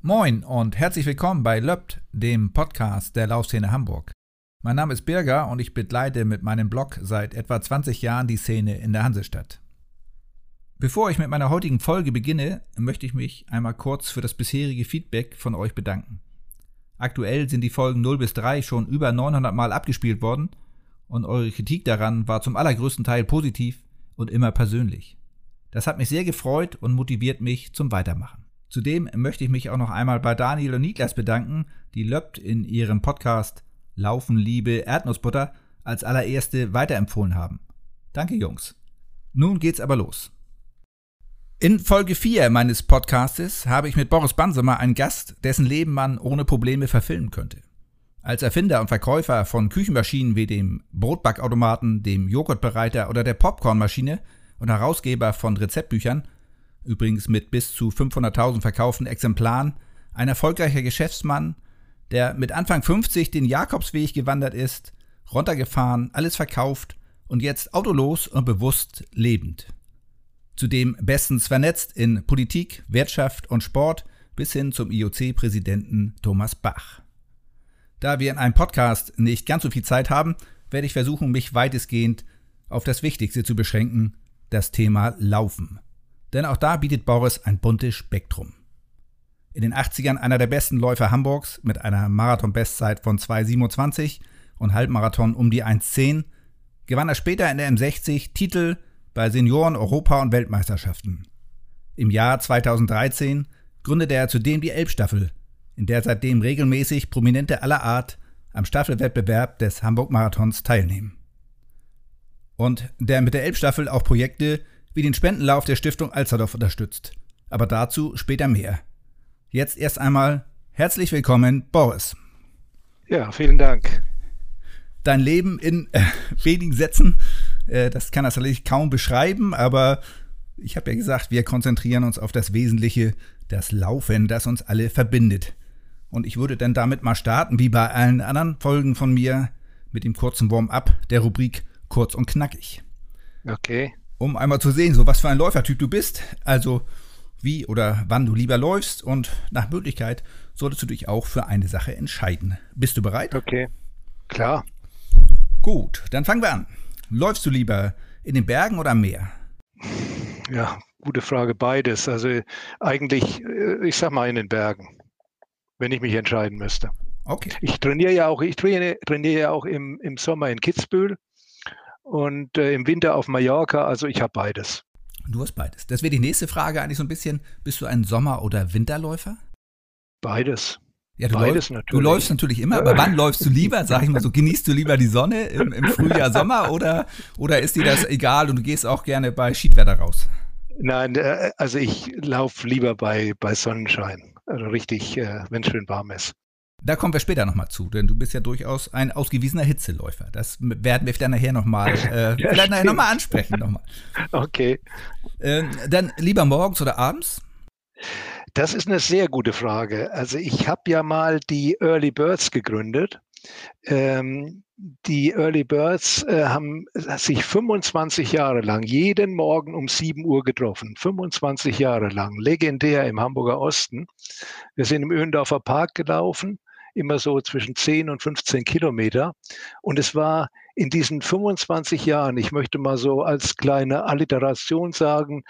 Moin und herzlich willkommen bei LÖPT, dem Podcast der Laufszene Hamburg. Mein Name ist Birger und ich begleite mit meinem Blog seit etwa 20 Jahren die Szene in der Hansestadt. Bevor ich mit meiner heutigen Folge beginne, möchte ich mich einmal kurz für das bisherige Feedback von euch bedanken. Aktuell sind die Folgen 0 bis 3 schon über 900 Mal abgespielt worden und eure Kritik daran war zum allergrößten Teil positiv und immer persönlich. Das hat mich sehr gefreut und motiviert mich zum Weitermachen. Zudem möchte ich mich auch noch einmal bei Daniel und Niklas bedanken, die LÖPT in ihrem Podcast Laufen, Liebe, Erdnussbutter als allererste weiterempfohlen haben. Danke, Jungs. Nun geht's aber los. In Folge 4 meines Podcastes habe ich mit Boris Bansemer einen Gast, dessen Leben man ohne Probleme verfilmen könnte. Als Erfinder und Verkäufer von Küchenmaschinen wie dem Brotbackautomaten, dem Joghurtbereiter oder der Popcornmaschine und Herausgeber von Rezeptbüchern, übrigens mit bis zu 500.000 verkauften Exemplaren, ein erfolgreicher Geschäftsmann, der mit Anfang 50 den Jakobsweg gewandert ist, runtergefahren, alles verkauft und jetzt autolos und bewusst lebend. Zudem bestens vernetzt in Politik, Wirtschaft und Sport bis hin zum IOC-Präsidenten Thomas Bach. Da wir in einem Podcast nicht ganz so viel Zeit haben, werde ich versuchen, mich weitestgehend auf das Wichtigste zu beschränken, das Thema Laufen. Denn auch da bietet Boris ein buntes Spektrum. In den 80ern einer der besten Läufer Hamburgs mit einer Marathon-Bestzeit von 2,27 und Halbmarathon um die 1,10 gewann er später in der M60 Titel bei Senioren-, Europa- und Weltmeisterschaften. Im Jahr 2013 gründete er zudem die Elbstaffel, in der seitdem regelmäßig Prominente aller Art am Staffelwettbewerb des Hamburg-Marathons teilnehmen. Und der mit der Elbstaffel auch Projekte wie den Spendenlauf der Stiftung Alsterdorf unterstützt. Aber dazu später mehr. Jetzt erst einmal herzlich willkommen, Boris. Ja, vielen Dank. Dein Leben in wenigen Sätzen, das kann das natürlich kaum beschreiben, aber ich habe ja gesagt, wir konzentrieren uns auf das Wesentliche, das Laufen, das uns alle verbindet. Und ich würde dann damit mal starten, wie bei allen anderen Folgen von mir, mit dem kurzen Warm-up der Rubrik Kurz und Knackig. Okay. Um einmal zu sehen, so was für ein Läufertyp du bist, also wie oder wann du lieber läufst und nach Möglichkeit solltest du dich auch für eine Sache entscheiden. Bist du bereit? Okay, klar. Gut, dann fangen wir an. Läufst du lieber in den Bergen oder am Meer? Ja, gute Frage, beides. Also eigentlich, ich sag mal in den Bergen, wenn ich mich entscheiden müsste. Okay. Ich trainiere ja auch, im Sommer in Kitzbühel. Und im Winter auf Mallorca, also ich habe beides. Du hast beides. Das wäre die nächste Frage eigentlich so ein bisschen. Bist du ein Sommer- oder Winterläufer? Beides. Ja, beides natürlich. Du läufst natürlich immer, aber wann läufst du lieber? Sag ich mal so, genießt du lieber die Sonne im Frühjahr, Sommer oder ist dir das egal und du gehst auch gerne bei Schiedwetter raus? Nein, also ich laufe lieber bei Sonnenschein. Also richtig, wenn es schön warm ist. Da kommen wir später nochmal zu, denn du bist ja durchaus ein ausgewiesener Hitzeläufer. Das werden wir vielleicht nachher nochmal ansprechen. Okay. Dann lieber morgens oder abends? Das ist eine sehr gute Frage. Also ich habe ja mal die Early Birds gegründet. Die Early Birds haben sich 25 Jahre lang jeden Morgen um 7 Uhr getroffen. 25 Jahre lang, legendär im Hamburger Osten. Wir sind im Öndorfer Park gelaufen. Immer so zwischen 10 und 15 Kilometer. Und es war in diesen 25 Jahren, ich möchte mal so als kleine Alliteration sagen,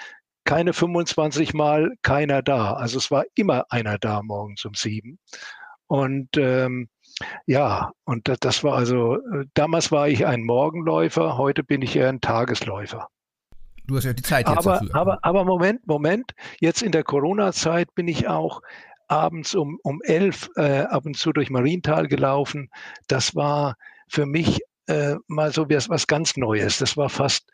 keine 25 Mal keiner da. Also es war immer einer da morgens um 7. Und das war also, damals war ich ein Morgenläufer, heute bin ich eher ein Tagesläufer. Du hast ja die Zeit jetzt dafür. Aber Moment, jetzt in der Corona-Zeit bin ich auch abends um 11 ab und zu durch Marienthal gelaufen. Das war für mich mal so was ganz Neues. Das war fast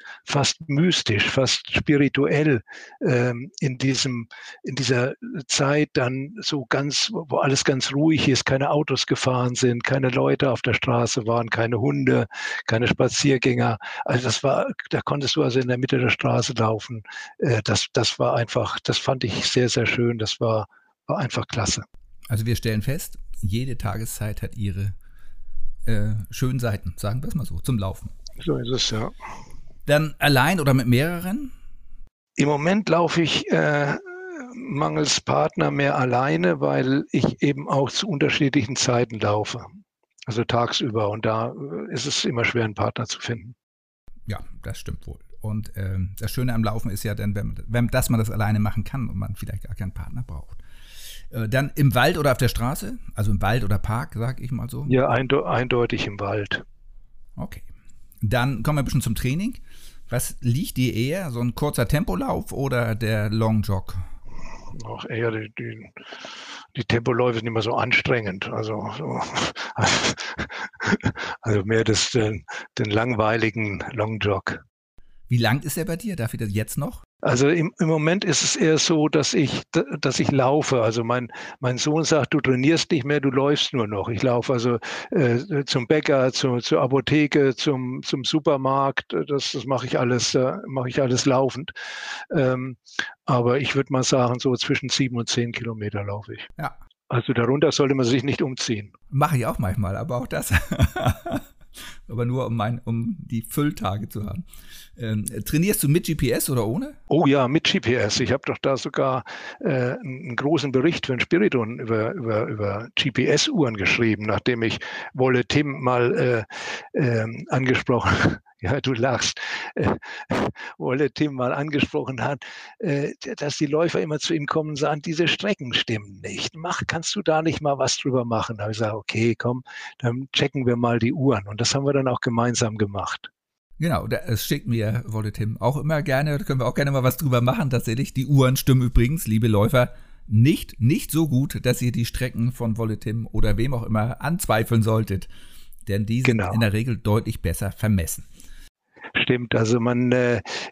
mystisch, fast spirituell in dieser Zeit dann so ganz, wo alles ganz ruhig ist, keine Autos gefahren sind, keine Leute auf der Straße waren, keine Hunde, keine Spaziergänger. Also das war, da konntest du also in der Mitte der Straße laufen. Das war einfach, das fand ich sehr, sehr schön. Das war einfach klasse. Also wir stellen fest, jede Tageszeit hat ihre schönen Seiten, sagen wir es mal so, zum Laufen. So ist es, ja. Dann allein oder mit mehreren? Im Moment laufe ich mangels Partner mehr alleine, weil ich eben auch zu unterschiedlichen Zeiten laufe. Also tagsüber. Und da ist es immer schwer, einen Partner zu finden. Ja, das stimmt wohl. Und das Schöne am Laufen ist ja dann, dass man das alleine machen kann und man vielleicht gar keinen Partner braucht. Dann im Wald oder auf der Straße? Also im Wald oder Park, sag ich mal so. Ja, eindeutig im Wald. Okay. Dann kommen wir ein bisschen zum Training. Was liegt dir eher? So ein kurzer Tempolauf oder der Long Jog? Auch eher die Tempoläufe sind immer so anstrengend. Also mehr den langweiligen Long Jog. Wie lang ist er bei dir? Darf ich das jetzt noch? Also im Moment ist es eher so, dass ich laufe. Also mein Sohn sagt, du trainierst nicht mehr, du läufst nur noch. Ich laufe also zum Bäcker, zur Apotheke, zum Supermarkt. Das mache ich alles laufend. Aber ich würde mal sagen, so zwischen 7 und 10 Kilometer laufe ich. Ja. Also darunter sollte man sich nicht umziehen. Mache ich auch manchmal, aber auch das. Aber nur um die Fülltage zu haben. Trainierst du mit GPS oder ohne? Oh ja, mit GPS. Ich habe doch da sogar einen großen Bericht für den Spiridon über GPS-Uhren geschrieben, nachdem ich Wolle Tim mal angesprochen habe. Ja, du lachst. Wolle Tim mal angesprochen hat, dass die Läufer immer zu ihm kommen und sagen, diese Strecken stimmen nicht. Kannst du da nicht mal was drüber machen? Da habe ich gesagt, okay, komm, dann checken wir mal die Uhren. Und das haben wir dann auch gemeinsam gemacht. Genau, das schickt mir Wolle Tim auch immer gerne. Da können wir auch gerne mal was drüber machen tatsächlich. Die Uhren stimmen übrigens, liebe Läufer, nicht so gut, dass ihr die Strecken von Wolle Tim oder wem auch immer anzweifeln solltet. Denn die sind in der Regel deutlich besser vermessen. Stimmt, also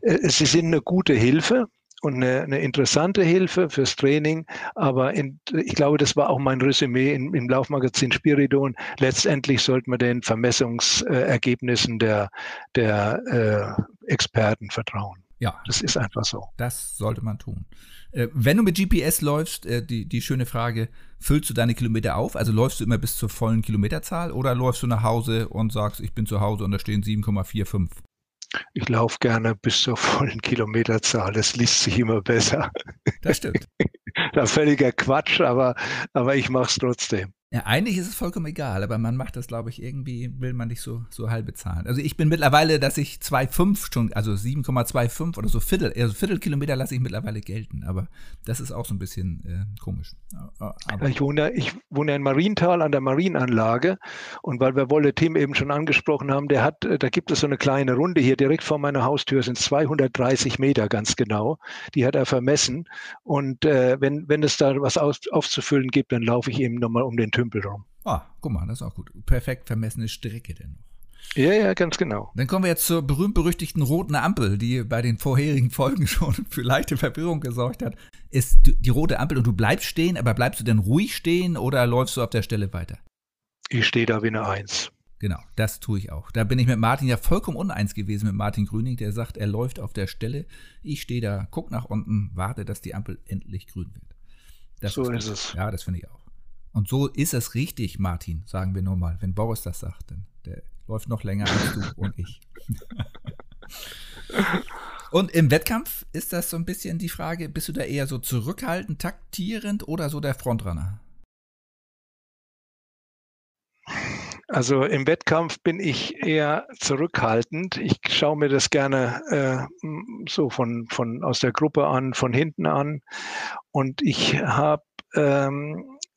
sie sind eine gute Hilfe und eine interessante Hilfe fürs Training, aber ich glaube, das war auch mein Resümee im Laufmagazin Spiridon. Letztendlich sollte man den Vermessungsergebnissen der Experten vertrauen. Ja, das ist einfach so. Das sollte man tun. Wenn du mit GPS läufst, die schöne Frage, füllst du deine Kilometer auf? Also läufst du immer bis zur vollen Kilometerzahl oder läufst du nach Hause und sagst, ich bin zu Hause und da stehen 7,45? Ich laufe gerne bis zur vollen Kilometerzahl. Das liest sich immer besser. Das stimmt. Das ist völliger Quatsch, aber ich mache es trotzdem. Ja, eigentlich ist es vollkommen egal, aber man macht das, glaube ich, irgendwie will man nicht so halbe Zahlen. Also ich bin mittlerweile, dass ich 2,5 schon, also 7,25 oder so Viertelkilometer lasse ich mittlerweile gelten, aber das ist auch so ein bisschen komisch. Aber ich wohne in Marienthal an der Marienanlage und weil wir Wolle Tim eben schon angesprochen haben, da gibt es so eine kleine Runde hier direkt vor meiner Haustür, sind 230 Meter ganz genau, die hat er vermessen und wenn es da was aufzufüllen gibt, dann laufe ich eben nochmal um den Tümpel rum. Ah, guck mal, das ist auch gut. Perfekt vermessene Strecke denn noch. Ja, ganz genau. Dann kommen wir jetzt zur berühmt-berüchtigten roten Ampel, die bei den vorherigen Folgen schon für leichte Verwirrung gesorgt hat. Ist die rote Ampel und du bleibst stehen, aber bleibst du denn ruhig stehen oder läufst du auf der Stelle weiter? Ich stehe da wie eine Eins. Genau, das tue ich auch. Da bin ich mit Martin ja vollkommen uneins gewesen, mit Martin Grüning, der sagt, er läuft auf der Stelle. Ich stehe da, guck nach unten, warte, dass die Ampel endlich grün wird. Das so ist es. Ja, das finde ich auch. Und so ist es richtig, Martin, sagen wir nur mal. Wenn Boris das sagt, dann der läuft noch länger als du und ich. Und im Wettkampf ist das so ein bisschen die Frage, bist du da eher so zurückhaltend, taktierend oder so der Frontrunner? Also im Wettkampf bin ich eher zurückhaltend. Ich schaue mir das gerne so von aus der Gruppe an, von hinten an. Und ich habe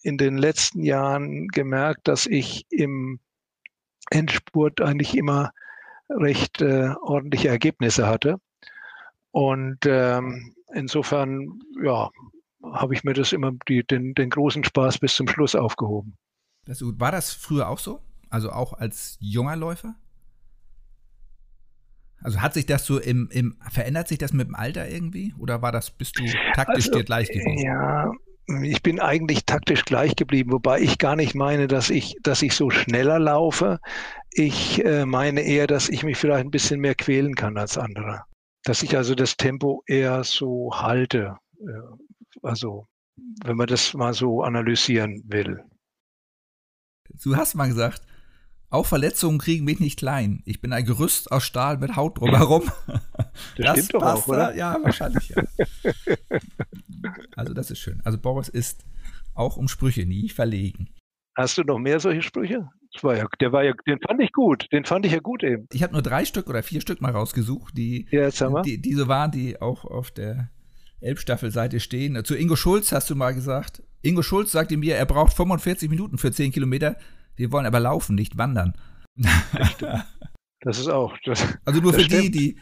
in den letzten Jahren gemerkt, dass ich im Endspurt eigentlich immer recht ordentliche Ergebnisse hatte. Und insofern, ja, habe ich mir das immer den großen Spaß bis zum Schluss aufgehoben. War das früher auch so? Also auch als junger Läufer? Also hat sich das so verändert sich das mit dem Alter irgendwie? Oder bist du taktisch dir gleich gewesen? Ja, ich bin eigentlich taktisch gleich geblieben, wobei ich gar nicht meine, dass ich so schneller laufe. Ich meine eher, dass ich mich vielleicht ein bisschen mehr quälen kann als andere. Dass ich also das Tempo eher so halte. Also, wenn man das mal so analysieren will. Du hast mal gesagt, auch Verletzungen kriegen mich nicht klein. Ich bin ein Gerüst aus Stahl mit Haut drumherum. Das stimmt doch auch, oder? Ja, wahrscheinlich. Ja. Also das ist schön. Also Boris ist auch um Sprüche nie verlegen. Hast du noch mehr solche Sprüche? Den fand ich gut. Den fand ich ja gut eben. Ich habe nur 3 Stück oder 4 Stück mal rausgesucht, die so waren, die auch auf der Elbstaffel-Seite stehen. Zu Ingo Schulz hast du mal gesagt. Ingo Schulz sagte mir, er braucht 45 Minuten für 10 Kilometer. Wir wollen aber laufen, nicht wandern. Das ist auch. Also nur für die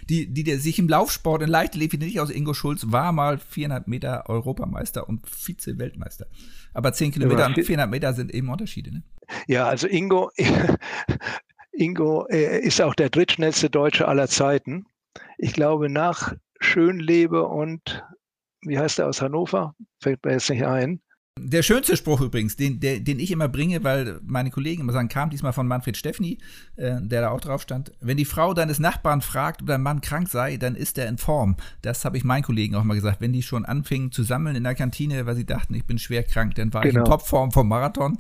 sich im Laufsport in Leichtathletik nicht aus. Ingo Schulz war mal 400 Meter Europameister und Vize-Weltmeister. Aber 10 Kilometer und 400 Meter sind eben Unterschiede, ne? Ja, also Ingo ist auch der drittschnellste Deutsche aller Zeiten. Ich glaube, nach Schönlebe und, wie heißt der aus Hannover? Fällt mir jetzt nicht ein. Der schönste Spruch übrigens, den ich immer bringe, weil meine Kollegen immer sagen, kam diesmal von Manfred Steffny, der da auch drauf stand. Wenn die Frau deines Nachbarn fragt, ob dein Mann krank sei, dann ist er in Form. Das habe ich meinen Kollegen auch mal gesagt. Wenn die schon anfingen zu sammeln in der Kantine, weil sie dachten, ich bin schwer krank, dann war ich in Topform vom Marathon.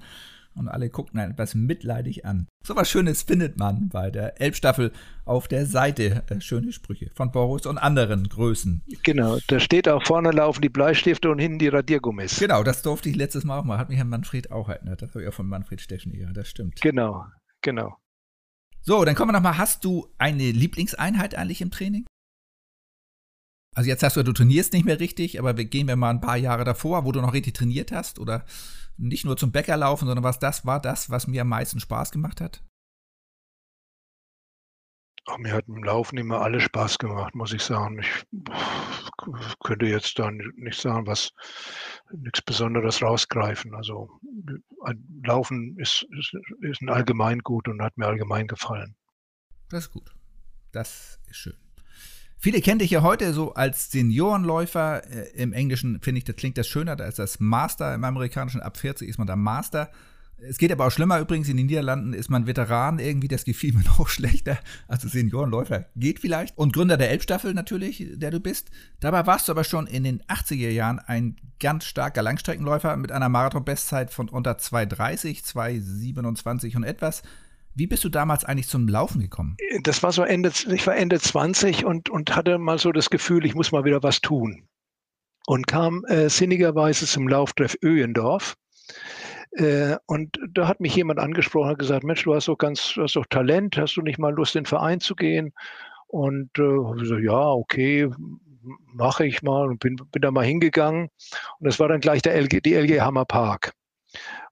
Und alle guckten einen etwas mitleidig an. So was Schönes findet man bei der Elbstaffel auf der Seite. Schöne Sprüche von Boris und anderen Größen. Genau, da steht auch, vorne laufen die Bleistifte und hinten die Radiergummis. Genau, das durfte ich letztes Mal auch mal. Hat mich Herr Manfred auch erinnert. Das habe ich auch von Manfred Steffny. Ja, das stimmt. Genau. So, dann kommen wir nochmal. Hast du eine Lieblingseinheit eigentlich im Training? Also jetzt sagst du trainierst nicht mehr richtig, aber gehen wir mal ein paar Jahre davor, wo du noch richtig trainiert hast oder nicht nur zum Bäcker laufen, sondern was mir am meisten Spaß gemacht hat? Ach, mir hat im Laufen immer alles Spaß gemacht, muss ich sagen. Ich könnte jetzt da nicht sagen, nichts Besonderes rausgreifen. Also Laufen ist ein Allgemeingut und hat mir allgemein gefallen. Das ist gut. Das ist schön. Viele kennen dich ja heute so als Seniorenläufer. Im Englischen finde ich, das klingt das schöner, da ist das Master. Im Amerikanischen ab 40 ist man da Master. Es geht aber auch schlimmer übrigens. In den Niederlanden ist man Veteran irgendwie. Das gefiel mir noch schlechter. Also Seniorenläufer geht vielleicht. Und Gründer der Elbstaffel natürlich, der du bist. Dabei warst du aber schon in den 80er Jahren ein ganz starker Langstreckenläufer mit einer Marathon-Bestzeit von unter 2,30, 2,27 und etwas. Wie bist du damals eigentlich zum Laufen gekommen? Das war so ich war Ende 20 und hatte mal so das Gefühl, ich muss mal wieder was tun. Und kam sinnigerweise zum Lauftreff Öhendorf. Und da hat mich jemand angesprochen und gesagt, Mensch, du hast doch Talent, hast du nicht mal Lust, in den Verein zu gehen? Und ich so, ja, okay, mache ich mal. Und bin da mal hingegangen. Und das war dann gleich die LG Hammer Park.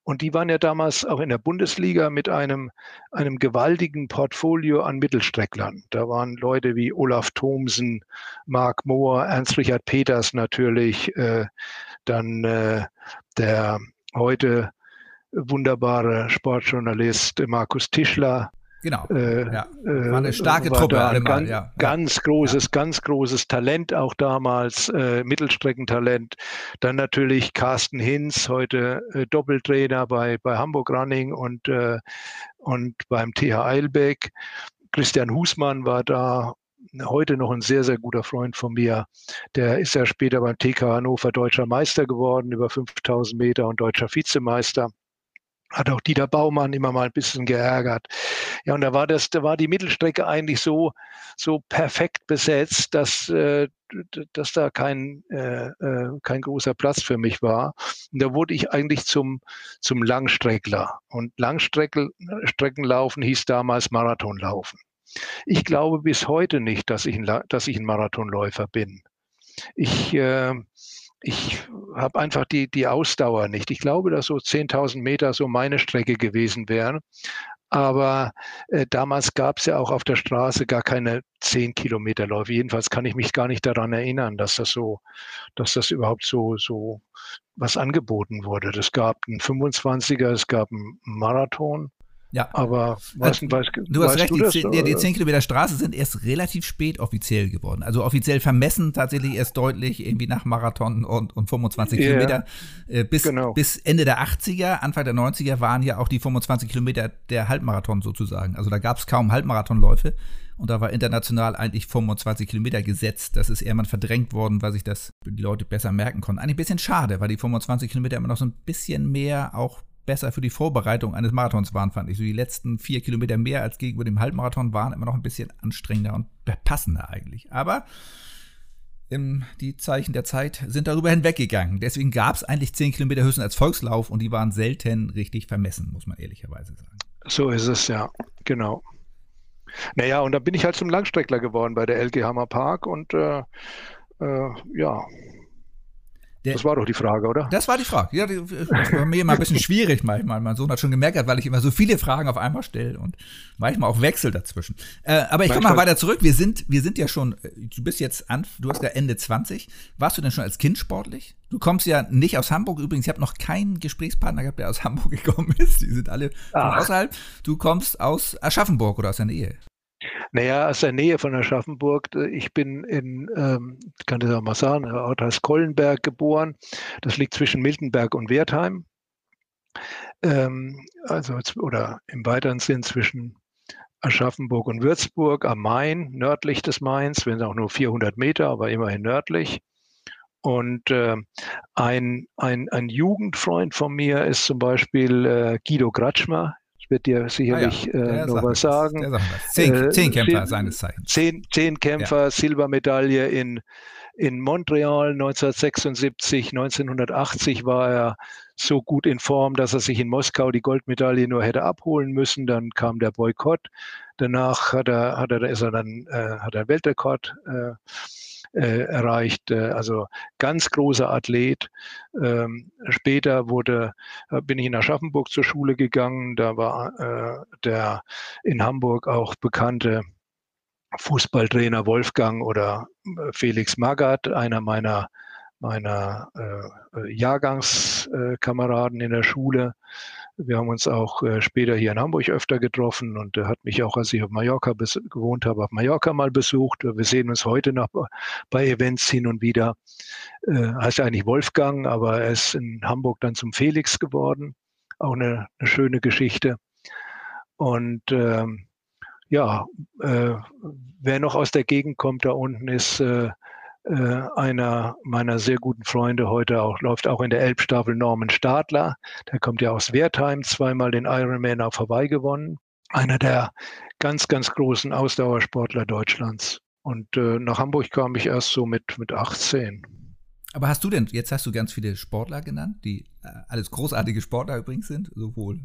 Und die waren ja damals auch in der Bundesliga mit einem gewaltigen Portfolio an Mittelstrecklern. Da waren Leute wie Olaf Thomsen, Mark Mohr, Ernst-Richard Peters natürlich, dann der heute wunderbare Sportjournalist Markus Tischler. Genau, ja. War eine starke Truppe allemal. Ja. Ganz großes Talent auch damals, Mittelstreckentalent. Dann natürlich Carsten Hinz, heute Doppeltrainer bei Hamburg Running und beim TH Eilbeck. Christian Husmann war da, heute noch ein sehr, sehr guter Freund von mir. Der ist ja später beim TK Hannover deutscher Meister geworden, über 5000 Meter und deutscher Vizemeister. Hat auch Dieter Baumann immer mal ein bisschen geärgert. Ja, und da war die Mittelstrecke eigentlich so perfekt besetzt, dass da kein großer Platz für mich war. Und da wurde ich eigentlich zum Langstreckler. Und Langstreckenlaufen hieß damals Marathonlaufen. Ich glaube bis heute nicht, dass ich ein Marathonläufer bin. Ich habe einfach die Ausdauer nicht. Ich glaube, dass so 10.000 Meter so meine Strecke gewesen wären. Aber damals gab es ja auch auf der Straße gar keine 10-Kilometer-Läufe. Jedenfalls kann ich mich gar nicht daran erinnern, dass das überhaupt so was angeboten wurde. Es gab einen 25er, es gab einen Marathon. Ja. Aber du hast recht, die 10 Kilometer Straße sind erst relativ spät offiziell geworden. Also offiziell vermessen tatsächlich erst deutlich irgendwie nach Marathon und 25 Kilometer. Bis Ende der 80er, Anfang der 90er waren ja auch die 25 Kilometer der Halbmarathon sozusagen. Also da gab es kaum Halbmarathonläufe und da war international eigentlich 25 Kilometer gesetzt. Das ist eher mal verdrängt worden, weil sich das die Leute besser merken konnten. Eigentlich ein bisschen schade, weil die 25 Kilometer immer noch so ein bisschen mehr auch besser für die Vorbereitung eines Marathons waren, fand ich. So die letzten 4 Kilometer mehr als gegenüber dem Halbmarathon waren immer noch ein bisschen anstrengender und passender eigentlich. Aber die Zeichen der Zeit sind darüber hinweggegangen. Deswegen gab es eigentlich 10 Kilometer höchstens als Volkslauf und die waren selten richtig vermessen, muss man ehrlicherweise sagen. So ist es, ja. Genau. Naja, und dann bin ich halt zum Langstreckler geworden bei der LG Hammer Park und ja... das war doch die Frage, oder? Das war die Frage. Ja, das war mir immer ein bisschen schwierig manchmal. Mein Sohn hat schon gemerkt, weil ich immer so viele Fragen auf einmal stelle und manchmal auch wechsel dazwischen. Aber ich komme mal weiter zurück. Wir sind ja schon, du bist jetzt, du hast ja Ende 20. Warst du denn schon als Kind sportlich? Du kommst ja nicht aus Hamburg übrigens. Ich habe noch keinen Gesprächspartner gehabt, der aus Hamburg gekommen ist. Die sind alle von außerhalb. Du kommst aus Aschaffenburg oder aus der Nähe? Naja, aus der Nähe von Aschaffenburg. Ich bin in, kann ich das auch mal sagen, der Ort heißt Kollenberg geboren. Das liegt zwischen Miltenberg und Wertheim. Oder im weiteren Sinn zwischen Aschaffenburg und Würzburg am Main, nördlich des Mains, wenn auch nur 400 Meter, aber immerhin nördlich. Und ein Jugendfreund von mir ist zum Beispiel Guido Kratschmer. Wird dir sicherlich noch was sagen. 10 Kämpfer seines Zeichens. 10 Kämpfer, ja. Silbermedaille in Montreal 1976. 1980 war er so gut in Form, dass er sich in Moskau die Goldmedaille nur hätte abholen müssen. Dann kam der Boykott. Danach hat er Weltrekord erreicht, also ganz großer Athlet. Später bin ich in Aschaffenburg zur Schule gegangen, da war der in Hamburg auch bekannte Fußballtrainer Wolfgang oder Felix Magath, einer meiner Jahrgangskameraden in der Schule. Wir haben uns auch später hier in Hamburg öfter getroffen und er hat mich auch, als ich auf Mallorca gewohnt habe, auf Mallorca mal besucht. Wir sehen uns heute noch bei Events hin und wieder. Heißt eigentlich Wolfgang, aber er ist in Hamburg dann zum Felix geworden. Auch eine schöne Geschichte. Und wer noch aus der Gegend kommt, da unten ist... einer meiner sehr guten Freunde heute auch, läuft auch in der Elbstaffel Norman Stadler. Der kommt ja aus Wertheim, zweimal den Ironman auf Hawaii gewonnen. Einer der ganz, ganz großen Ausdauersportler Deutschlands. Und nach Hamburg kam ich erst so mit 18. Aber jetzt hast du ganz viele Sportler genannt, die alles großartige Sportler übrigens sind, sowohl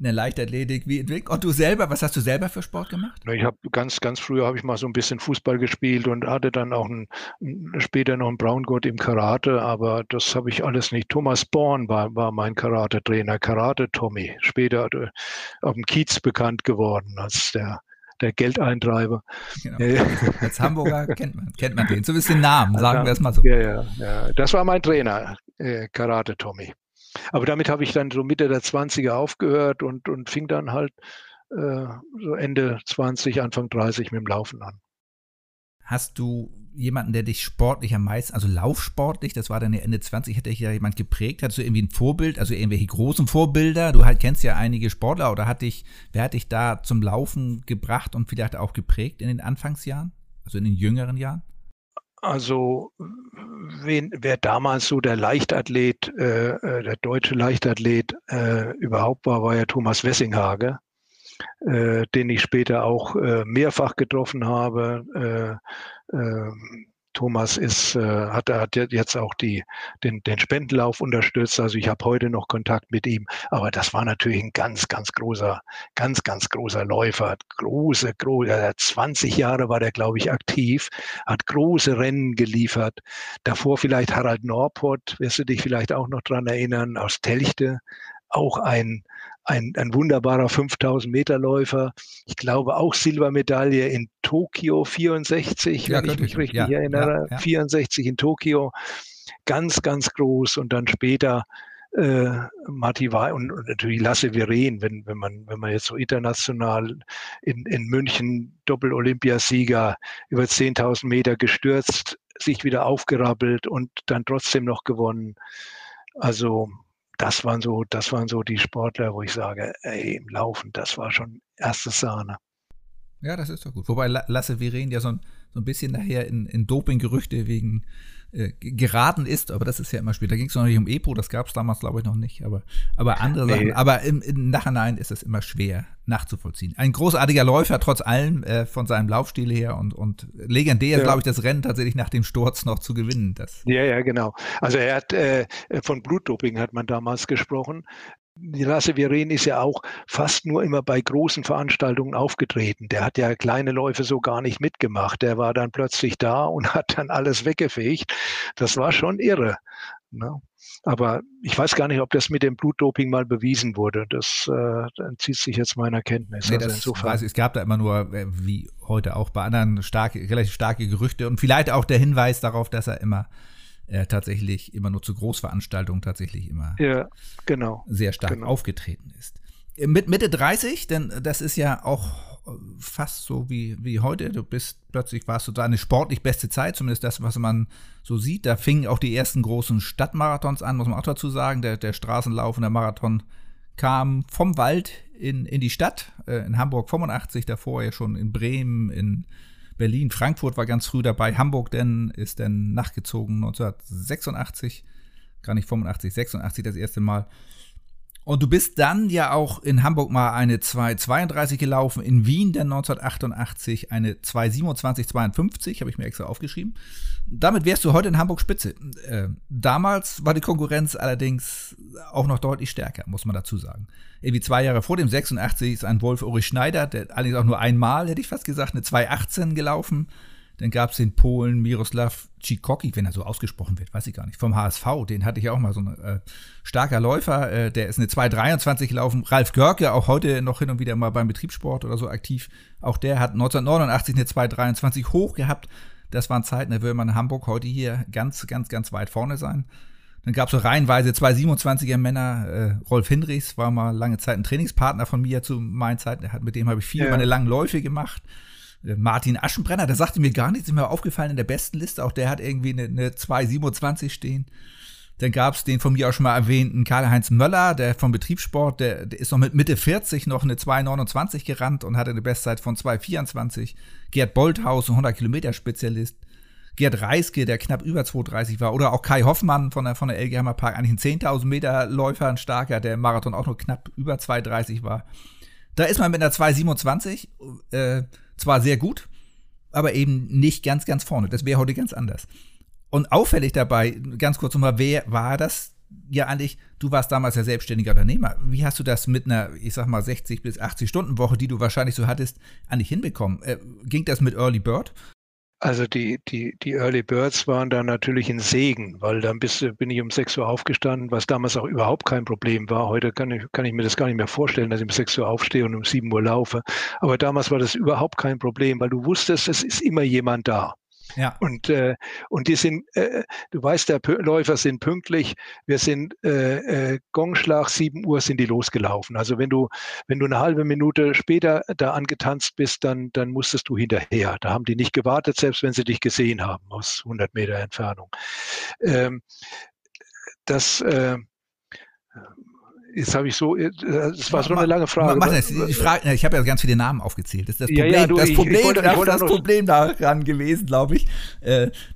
in der Leichtathletik, wie entwickelt? Und du selber, was hast du selber für Sport gemacht? Ich habe ganz früher habe ich mal so ein bisschen Fußball gespielt und hatte dann auch später noch einen Braungurt im Karate, aber das habe ich alles nicht. Thomas Born war mein Karate-Trainer, Karate-Tommy, später auf dem Kiez bekannt geworden als der Geldeintreiber. Genau. Als Hamburger kennt man den, so ein bisschen Namen, sagen wir es mal so. Ja. Das war mein Trainer, Karate-Tommy. Aber damit habe ich dann so Mitte der 20er aufgehört und fing dann halt so Ende 20, Anfang 30 mit dem Laufen an. Hast du jemanden, der dich sportlich am meisten, also laufsportlich, das war dann ja Ende 20, hätte dich ja jemand geprägt? Hattest du irgendwie ein Vorbild, also irgendwelche großen Vorbilder? Du halt kennst ja einige Sportler oder wer hat dich da zum Laufen gebracht und vielleicht auch geprägt in den Anfangsjahren, also in den jüngeren Jahren? Also wer damals so der Leichtathlet, der deutsche Leichtathlet überhaupt war ja Thomas Wessinghage, den ich später auch mehrfach getroffen habe. Thomas hat jetzt auch den Spendenlauf unterstützt, also ich habe heute noch Kontakt mit ihm, aber das war natürlich ein ganz großer Läufer, große 20 Jahre war der, glaube ich, aktiv, hat große Rennen geliefert, davor vielleicht Harald Norpott, wirst du dich vielleicht auch noch dran erinnern, aus Telchte, auch ein wunderbarer 5000-Meter-Läufer. Ich glaube auch Silbermedaille in Tokio 64, wenn ich mich richtig erinnere. 64 in Tokio. Ganz groß. Und dann später Martin war und natürlich Lasse Virén, wenn man jetzt so international in München Doppel-Olympiasieger über 10.000 Meter gestürzt, sich wieder aufgerappelt und dann trotzdem noch gewonnen. Also das waren so die Sportler, wo ich sage, ey, im Laufen, das war schon erste Sahne. Ja, das ist doch gut. Wobei Lasse Virén ja so ein bisschen nachher in Dopinggerüchte wegen geraten ist, aber das ist ja immer später. Da ging es noch nicht um EPO, das gab es damals, glaube ich, noch nicht. Aber andere Sachen. Nee. Aber im Nachhinein ist es immer schwer nachzuvollziehen. Ein großartiger Läufer, trotz allem, von seinem Laufstil her und legendär, ja. Glaube ich, das Rennen tatsächlich nach dem Sturz noch zu gewinnen. Das. Ja, genau. Also er hat von Blutdoping hat man damals gesprochen. Lasse Virén ist ja auch fast nur immer bei großen Veranstaltungen aufgetreten. Der hat ja kleine Läufe so gar nicht mitgemacht. Der war dann plötzlich da und hat dann alles weggefegt. Das war schon irre. Ne? Aber ich weiß gar nicht, ob das mit dem Blutdoping mal bewiesen wurde. Das entzieht sich jetzt meiner Kenntnis. Nee, also insofern. Es gab da immer nur, wie heute auch bei anderen, relativ starke Gerüchte und vielleicht auch der Hinweis darauf, dass er tatsächlich immer nur zu Großveranstaltungen sehr stark aufgetreten ist. Mit Mitte 30, denn das ist ja auch fast so wie heute. Plötzlich warst du da eine sportlich beste Zeit, zumindest das, was man so sieht. Da fingen auch die ersten großen Stadtmarathons an, muss man auch dazu sagen. Der Straßenlauf und der Marathon kamen vom Wald in die Stadt. In Hamburg 85, davor ja schon in Bremen, in Berlin, Frankfurt war ganz früh dabei, Hamburg ist dann nachgezogen 1986, gar nicht 85, 86 das erste Mal. Und du bist dann ja auch in Hamburg mal eine 2:32 gelaufen, in Wien dann 1988 eine 2:27,52, habe ich mir extra aufgeschrieben. Damit wärst du heute in Hamburg Spitze. Damals war die Konkurrenz allerdings auch noch deutlich stärker, muss man dazu sagen. Irgendwie 2 Jahre vor dem 86 ist ein Wolf-Ulrich Schneider, der allerdings auch nur einmal, hätte ich fast gesagt, eine 2:18 gelaufen. Dann gab es den Polen Miroslav Cicocki, wenn er so ausgesprochen wird, weiß ich gar nicht, vom HSV, den hatte ich auch mal, so ein starker Läufer, der ist eine 2:23 gelaufen. Ralf Görke, auch heute noch hin und wieder mal beim Betriebssport oder so aktiv, auch der hat 1989 eine 2:23 hoch gehabt. Das waren Zeiten, da würde man in Hamburg heute hier ganz, ganz, ganz weit vorne sein. Dann gab es so reihenweise 2:27er Männer. Rolf Hinrichs war mal lange Zeit ein Trainingspartner von mir zu meinen Zeiten. Mit dem habe ich viele meine langen Läufe gemacht. Martin Aschenbrenner, der sagte mir gar nichts, ist mir aufgefallen in der besten Liste. Auch der hat irgendwie eine 2:27 stehen. Dann gab es den von mir auch schon mal erwähnten Karl-Heinz Möller, der vom Betriebssport, der ist noch mit Mitte 40 noch eine 2:29 gerannt und hatte eine Bestzeit von 2:24. Gerd Bolthaus, ein 100-Kilometer-Spezialist. Gerd Reiske, der knapp über 2:30 war. Oder auch Kai Hoffmann von der LG Hammer Park, eigentlich ein 10.000-Meter-Läufer, ein starker, der im Marathon auch noch knapp über 2:30 war. Da ist man mit einer 2:27 zwar sehr gut, aber eben nicht ganz, ganz vorne. Das wäre heute ganz anders. Und auffällig dabei, ganz kurz nochmal, wer war das? Ja, eigentlich, du warst damals ja selbstständiger Unternehmer. Wie hast du das mit einer, ich sag mal, 60- bis 80-Stunden-Woche, die du wahrscheinlich so hattest, eigentlich hinbekommen? Ging das mit Early Bird? Also die Early Birds waren dann natürlich ein Segen, weil dann bin ich um 6 Uhr aufgestanden, was damals auch überhaupt kein Problem war. Heute kann ich mir das gar nicht mehr vorstellen, dass ich um 6 Uhr aufstehe und um 7 Uhr laufe. Aber damals war das überhaupt kein Problem, weil du wusstest, es ist immer jemand da. Ja. Und die sind, du weißt, der Läufer sind pünktlich. Wir sind Gongschlag 7 Uhr sind die losgelaufen. Also wenn du eine halbe Minute später da angetanzt bist, dann musstest du hinterher. Da haben die nicht gewartet, selbst wenn sie dich gesehen haben aus 100 Meter Entfernung. Jetzt habe ich so, das war so eine lange Frage. Ich habe ja ganz viele Namen aufgezählt. Das ist das Problem daran gewesen, glaube ich.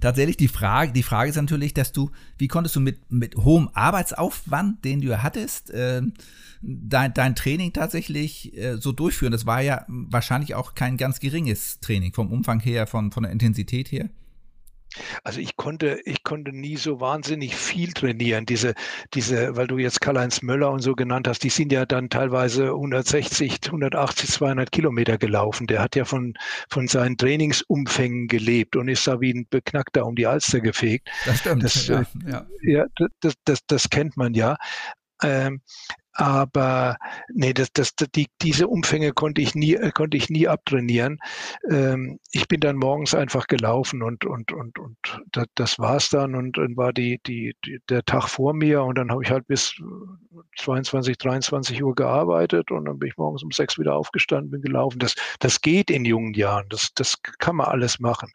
Tatsächlich, die Frage ist natürlich, dass du, wie konntest du mit hohem Arbeitsaufwand, den du hattest, dein Training tatsächlich so durchführen? Das war ja wahrscheinlich auch kein ganz geringes Training, vom Umfang her, von der Intensität her. Also ich konnte nie so wahnsinnig viel trainieren. Diese, weil du jetzt Karl-Heinz Möller und so genannt hast, die sind ja dann teilweise 160, 180, 200 Kilometer gelaufen. Der hat ja von seinen Trainingsumfängen gelebt und ist da wie ein Beknackter um die Alster gefegt. Das stimmt. Das kennt man ja. Aber nee, diese Umfänge konnte ich nie abtrainieren. Ich bin dann morgens einfach gelaufen und das war's dann, und war der Tag vor mir, und dann habe ich halt bis 22, 23 Uhr gearbeitet, und dann bin ich morgens um 6 wieder aufgestanden, bin gelaufen. Das geht in jungen Jahren, das kann man alles machen.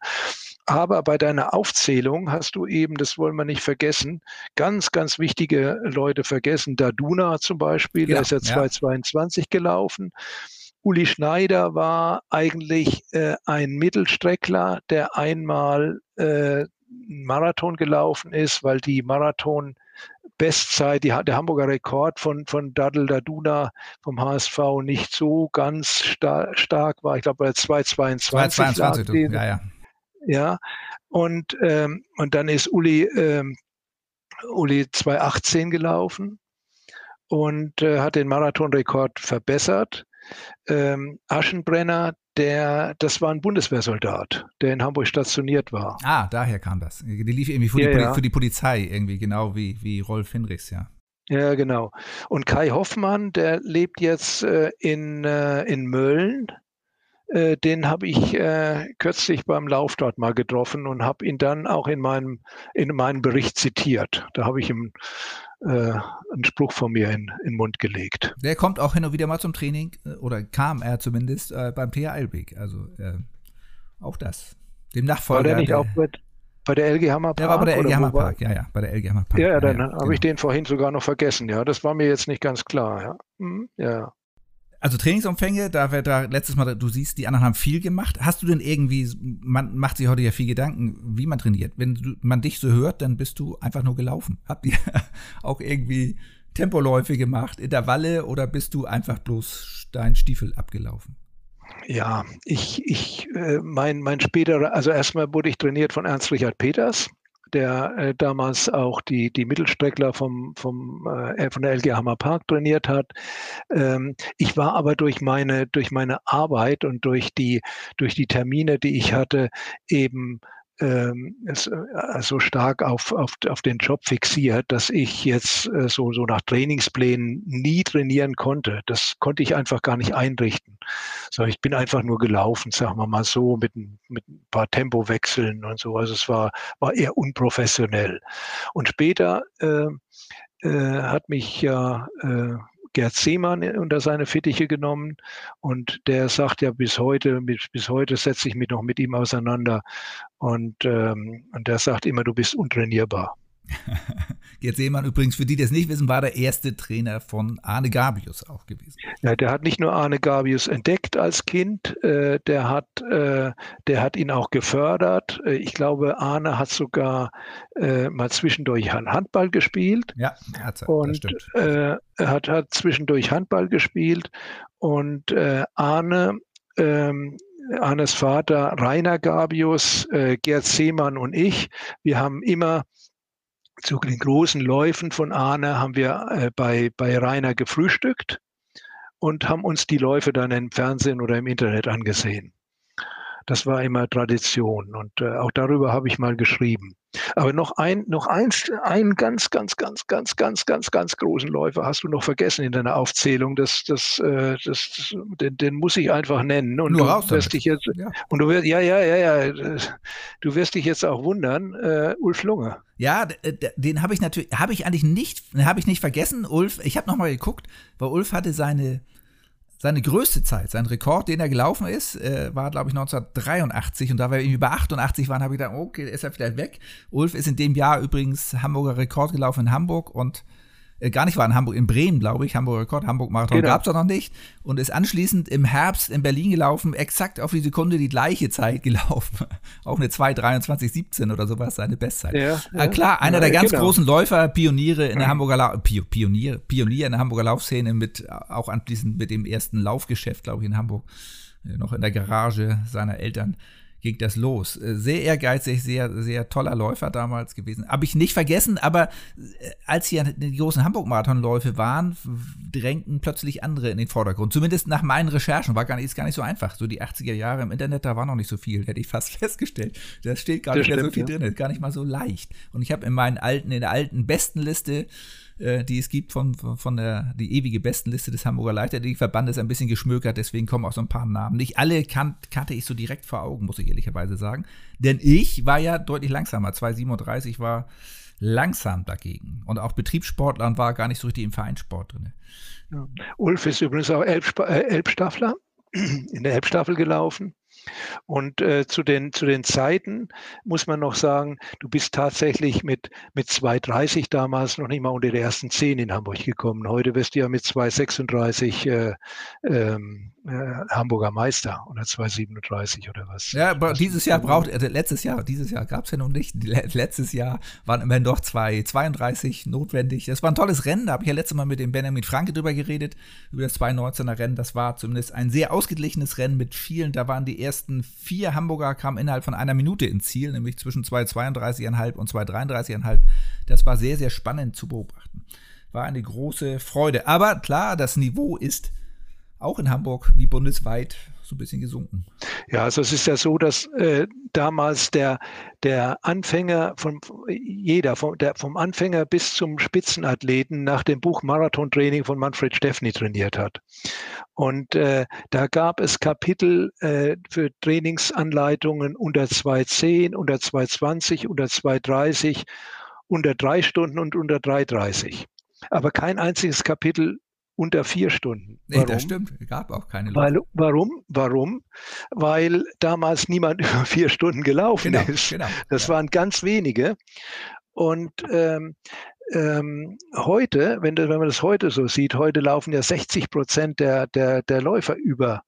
Aber bei deiner Aufzählung hast du eben, das wollen wir nicht vergessen, ganz, ganz wichtige Leute vergessen. Daduna zum Beispiel, der ist ja 2,22 gelaufen. Uli Schneider war eigentlich ein Mittelstreckler, der einmal einen Marathon gelaufen ist, weil die Marathon-Bestzeit, der Hamburger Rekord von Dadel Daduna vom HSV nicht so ganz stark war. Ich glaube, bei 2,22. Ja, und dann ist Uli 2,18 gelaufen und hat den Marathonrekord verbessert. Aschenbrenner, das war ein Bundeswehrsoldat, der in Hamburg stationiert war. Ah, daher kam das. Die lief irgendwie für die Polizei irgendwie, genau wie Rolf Hinrichs, ja. Ja, genau. Und Kai Hoffmann, der lebt jetzt in Mölln. Den habe ich kürzlich beim Lauf dort mal getroffen und habe ihn dann auch in meinem Bericht zitiert. Da habe ich ihm einen Spruch von mir in den Mund gelegt. Der kommt auch hin und wieder mal zum Training, oder kam er zumindest beim TH Eilbeck. Also auch das. Dem Nachfolger. War der nicht auch bei der LG Hammer Park? Der war bei der LG Hammer Park, ja, bei der LG Hammer Park. Ja, dann habe ich den vorhin sogar noch vergessen. Ja, das war mir jetzt nicht ganz klar. Ja. Ja. Also Trainingsumfänge, da letztes Mal, du siehst, die anderen haben viel gemacht. Hast du denn irgendwie, man macht sich heute ja viel Gedanken, wie man trainiert. Wenn man dich so hört, dann bist du einfach nur gelaufen. Habt ihr auch irgendwie Tempoläufe gemacht, Intervalle, oder bist du einfach bloß deinen Stiefel abgelaufen? Ja, mein späterer, also erstmal wurde ich trainiert von Ernst-Richard Peters, der damals auch die Mittelstreckler von der LG Hammer Park trainiert hat. Ich war aber durch meine Arbeit und durch die Termine, die ich hatte, eben so stark auf den Job fixiert, dass ich jetzt so nach Trainingsplänen nie trainieren konnte. Das konnte ich einfach gar nicht einrichten. So, ich bin einfach nur gelaufen, sagen wir mal so, mit ein paar Tempowechseln und so. Also es war eher unprofessionell. Und später hat mich ja Gerd Seemann unter seine Fittiche genommen, und der sagt ja bis heute setze ich mich noch mit ihm auseinander, und der sagt immer, du bist untrainierbar. Gerd Seemann übrigens, für die, die es nicht wissen, war der erste Trainer von Arne Gabius auch gewesen. Ja, der hat nicht nur Arne Gabius entdeckt als Kind, der hat ihn auch gefördert. Ich glaube, Arne hat sogar mal zwischendurch Handball gespielt. Ja, hat zwischendurch Handball gespielt, und Arnes Vater Rainer Gabius, Gerd Seemann und ich, wir haben immer zu den großen Läufen von Arne haben wir bei Rainer gefrühstückt und haben uns die Läufe dann im Fernsehen oder im Internet angesehen. Das war immer Tradition, und auch darüber habe ich mal geschrieben. Aber noch einen ganz großen Läufer hast du noch vergessen in deiner Aufzählung. Den muss ich einfach nennen. Und nur du wirst dich jetzt, ja. Und du wirst, du wirst dich jetzt auch wundern, Ulf Lunge. Ja, den habe ich eigentlich nicht vergessen, Ulf. Ich habe noch mal geguckt, weil Ulf hatte seine größte Zeit, sein Rekord, den er gelaufen ist, war, glaube ich, 1983. Und da wir irgendwie bei 88 waren, habe ich gedacht, okay, ist er vielleicht weg. Ulf ist in dem Jahr übrigens Hamburger Rekord gelaufen in Hamburg und gar nicht war in Hamburg, in Bremen, glaube ich, Hamburger Rekord, Hamburg-Marathon gab es doch noch nicht. Und ist anschließend im Herbst in Berlin gelaufen, exakt auf die Sekunde die gleiche Zeit gelaufen. Auch eine 2,23,17 oder sowas, seine Bestzeit. Ja, klar, einer der ganz großen Läufer, Pioniere in der Hamburger Pionier in der Hamburger Laufszene, mit auch anschließend mit dem ersten Laufgeschäft, glaube ich, in Hamburg, noch in der Garage seiner Eltern ging das los. Sehr ehrgeizig, sehr, sehr toller Läufer damals gewesen. Habe ich nicht vergessen, aber als hier die großen Hamburg-Marathon-Läufe waren, drängten plötzlich andere in den Vordergrund. Zumindest nach meinen Recherchen. Ist gar nicht so einfach. So die 80er Jahre im Internet, da war noch nicht so viel, hätte ich fast festgestellt. Da steht gar nicht mehr so viel drin. Ist gar nicht mal so leicht. Und ich habe in der alten Bestenliste die es gibt von der ewige Bestenliste des Hamburger Leichtathletikverbandes, ein bisschen geschmökert, deswegen kommen auch so ein paar Namen. Nicht alle kannte ich so direkt vor Augen, muss ich ehrlicherweise sagen, denn ich war ja deutlich langsamer, 2,37 war langsam dagegen und auch Betriebssportlern war gar nicht so richtig im Vereinssport drin. Ja. Ulf ist übrigens auch Elbstaffler, in der Elbstaffel gelaufen. Und zu den Zeiten muss man noch sagen, du bist tatsächlich mit 2,30 damals noch nicht mal unter die ersten 10 in Hamburg gekommen. Heute wirst du ja mit 2,36 Hamburger Meister oder 2,37 oder was. Ja, aber letztes Jahr gab es ja noch nicht. Letztes Jahr waren immerhin doch 2,32 notwendig. Das war ein tolles Rennen, da habe ich ja letztes Mal mit dem Benjamin Franke drüber geredet, über das 2,19er Rennen. Das war zumindest ein sehr ausgeglichenes Rennen mit vielen, da waren die ersten 4 Hamburger kamen innerhalb von einer Minute ins Ziel, nämlich zwischen 2,32,5 und 2,33,5. Das war sehr, sehr spannend zu beobachten. War eine große Freude. Aber klar, das Niveau ist auch in Hamburg wie bundesweit so ein bisschen gesunken. Ja, also es ist ja so, dass damals der Anfänger, vom Anfänger bis zum Spitzenathleten nach dem Buch Marathontraining von Manfred Steffny trainiert hat. Und da gab es Kapitel für Trainingsanleitungen unter 2,10, unter 2,20, unter 2,30, unter 3 Stunden und unter 3,30. Aber kein einziges Kapitel unter 4 Stunden. Warum? Nee, das stimmt. Es gab auch keine Leute. Warum? Weil damals niemand über 4 Stunden gelaufen ist. Genau. Das waren ganz wenige. Und heute, wenn man das heute so sieht, heute laufen ja 60% der Läufer über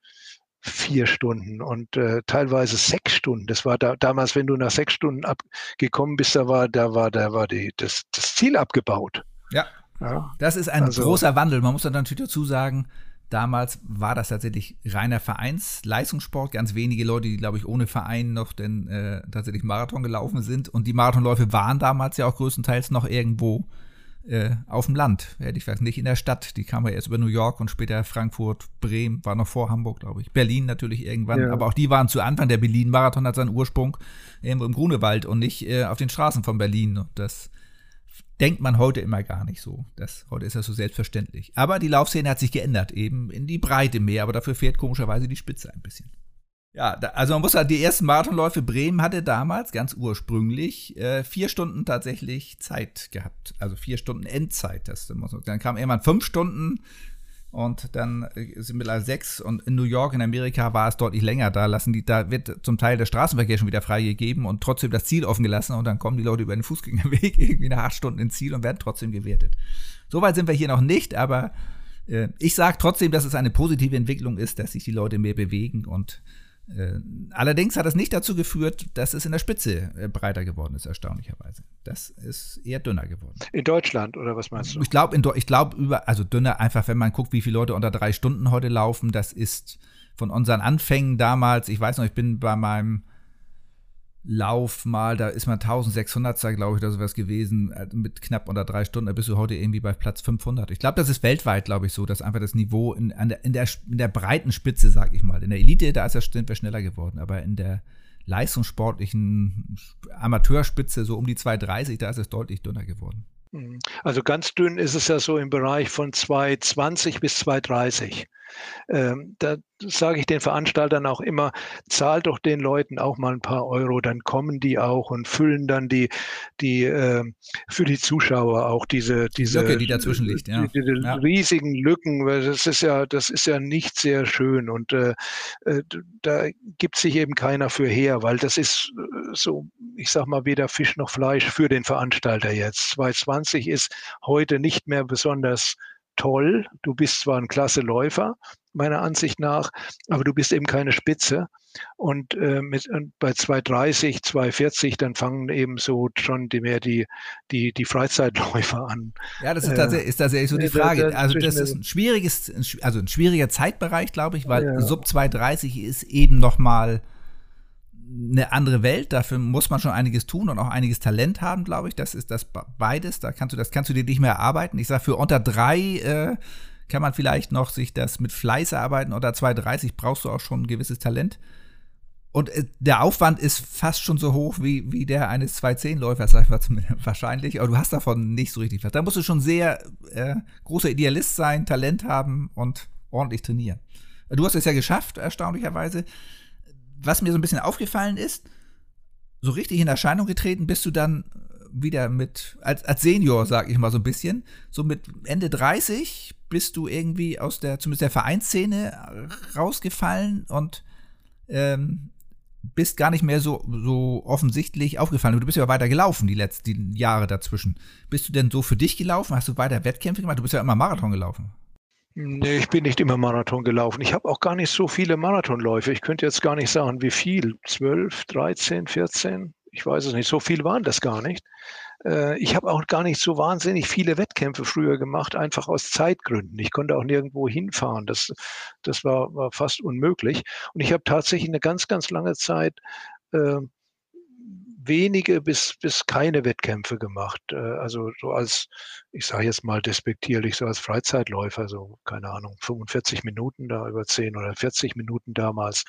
4 Stunden und teilweise 6 Stunden. Das war damals, wenn du nach 6 Stunden abgekommen bist, da war das Ziel abgebaut. Ja. Ja, das ist ein großer Wandel. Man muss dann natürlich dazu sagen, damals war das tatsächlich reiner Vereinsleistungssport. Ganz wenige Leute, die, glaube ich, ohne Verein noch denn tatsächlich Marathon gelaufen sind. Und die Marathonläufe waren damals ja auch größtenteils noch irgendwo auf dem Land. Hätte ich gesagt, nicht in der Stadt. Die kamen ja erst über New York und später Frankfurt, Bremen, war noch vor Hamburg, glaube ich. Berlin natürlich irgendwann. Ja. Aber auch die waren zu Anfang. Der Berlin-Marathon hat seinen Ursprung irgendwo im Grunewald und nicht auf den Straßen von Berlin. Und das denkt man heute immer gar nicht so. Heute ist das so selbstverständlich. Aber die Laufszene hat sich geändert, eben in die Breite mehr. Aber dafür fehlt komischerweise die Spitze ein bisschen. Ja, also man muss sagen, die ersten Marathonläufe Bremen hatte damals, ganz ursprünglich, 4 Stunden tatsächlich Zeit gehabt. Also 4 Stunden Endzeit. Dann kam irgendwann 5 Stunden und dann sind mittlerweile 6. Und in New York, in Amerika, war es deutlich länger. Da wird zum Teil der Straßenverkehr schon wieder freigegeben und trotzdem das Ziel offen gelassen. Und dann kommen die Leute über den Fußgängerweg irgendwie nach 8 Stunden ins Ziel und werden trotzdem gewertet. Soweit sind wir hier noch nicht, aber ich sage trotzdem, dass es eine positive Entwicklung ist, dass sich die Leute mehr bewegen. Und allerdings hat es nicht dazu geführt, dass es in der Spitze breiter geworden ist, erstaunlicherweise. Das ist eher dünner geworden. In Deutschland, oder was meinst du? Ich glaube, dünner einfach, wenn man guckt, wie viele Leute unter 3 Stunden heute laufen, das ist von unseren Anfängen damals, ich weiß noch, ich bin bei meinem Lauf mal, da ist man 1600er, glaube ich, oder sowas gewesen, mit knapp unter 3 Stunden, da bist du heute irgendwie bei Platz 500. Ich glaube, das ist weltweit, glaube ich, so, dass einfach das Niveau in der breiten Spitze, sag ich mal, in der Elite, sind wir schneller geworden, aber in der leistungssportlichen Amateurspitze, so um die 2,30, da ist es deutlich dünner geworden. Also ganz dünn ist es ja so im Bereich von 2,20 bis 2,30. Da sage ich den Veranstaltern auch immer, zahlt doch den Leuten auch mal ein paar Euro, dann kommen die auch und füllen dann die für die Zuschauer auch diese Lücke, die dazwischen liegt, ja. Diese riesigen Lücken, weil das ist ja nicht sehr schön und da gibt sich eben keiner für her, weil das ist so, ich sag mal, weder Fisch noch Fleisch für den Veranstalter jetzt. 2,20 ist heute nicht mehr besonders toll, du bist zwar ein klasse Läufer, meiner Ansicht nach, aber du bist eben keine Spitze. Und bei 2,30, 2,40, dann fangen eben so schon die Freizeitläufer an. Ja, das ist tatsächlich so die Frage. Also das ist ein schwieriger Zeitbereich, glaube ich, weil sub 2,30 ist eben nochmal eine andere Welt, dafür muss man schon einiges tun und auch einiges Talent haben, glaube ich, das ist das beides, das kannst du dir nicht mehr erarbeiten. Ich sage, für unter 3 kann man vielleicht noch sich das mit Fleiß erarbeiten, unter 2,30 brauchst du auch schon ein gewisses Talent Und der Aufwand ist fast schon so hoch wie der eines 210-Läufers, sag ich mal, zumindest wahrscheinlich. Aber du hast davon nicht so richtig was. Da musst du schon sehr großer Idealist sein, Talent haben und ordentlich trainieren. Du hast es ja geschafft, erstaunlicherweise. Was mir so ein bisschen aufgefallen ist, so richtig in Erscheinung getreten bist du dann wieder mit, als Senior, sag ich mal so ein bisschen, so mit Ende 30 bist du irgendwie aus der, zumindest der Vereinsszene rausgefallen und bist gar nicht mehr so offensichtlich aufgefallen. Du bist ja weiter gelaufen, die letzten Jahre dazwischen. Bist du denn so für dich gelaufen? Hast du weiter Wettkämpfe gemacht? Du bist ja immer Marathon gelaufen. Nee, ich bin nicht immer Marathon gelaufen. Ich habe auch gar nicht so viele Marathonläufe. Ich könnte jetzt gar nicht sagen, wie viel. 12, 13, 14? Ich weiß es nicht. So viel waren das gar nicht. Ich habe auch gar nicht so wahnsinnig viele Wettkämpfe früher gemacht, einfach aus Zeitgründen. Ich konnte auch nirgendwo hinfahren. Das war fast unmöglich. Und ich habe tatsächlich eine ganz, ganz lange Zeit wenige bis keine Wettkämpfe gemacht. Also so als, ich sage jetzt mal despektierlich, so als Freizeitläufer, so keine Ahnung, 45 Minuten da über 10 oder 40 Minuten damals.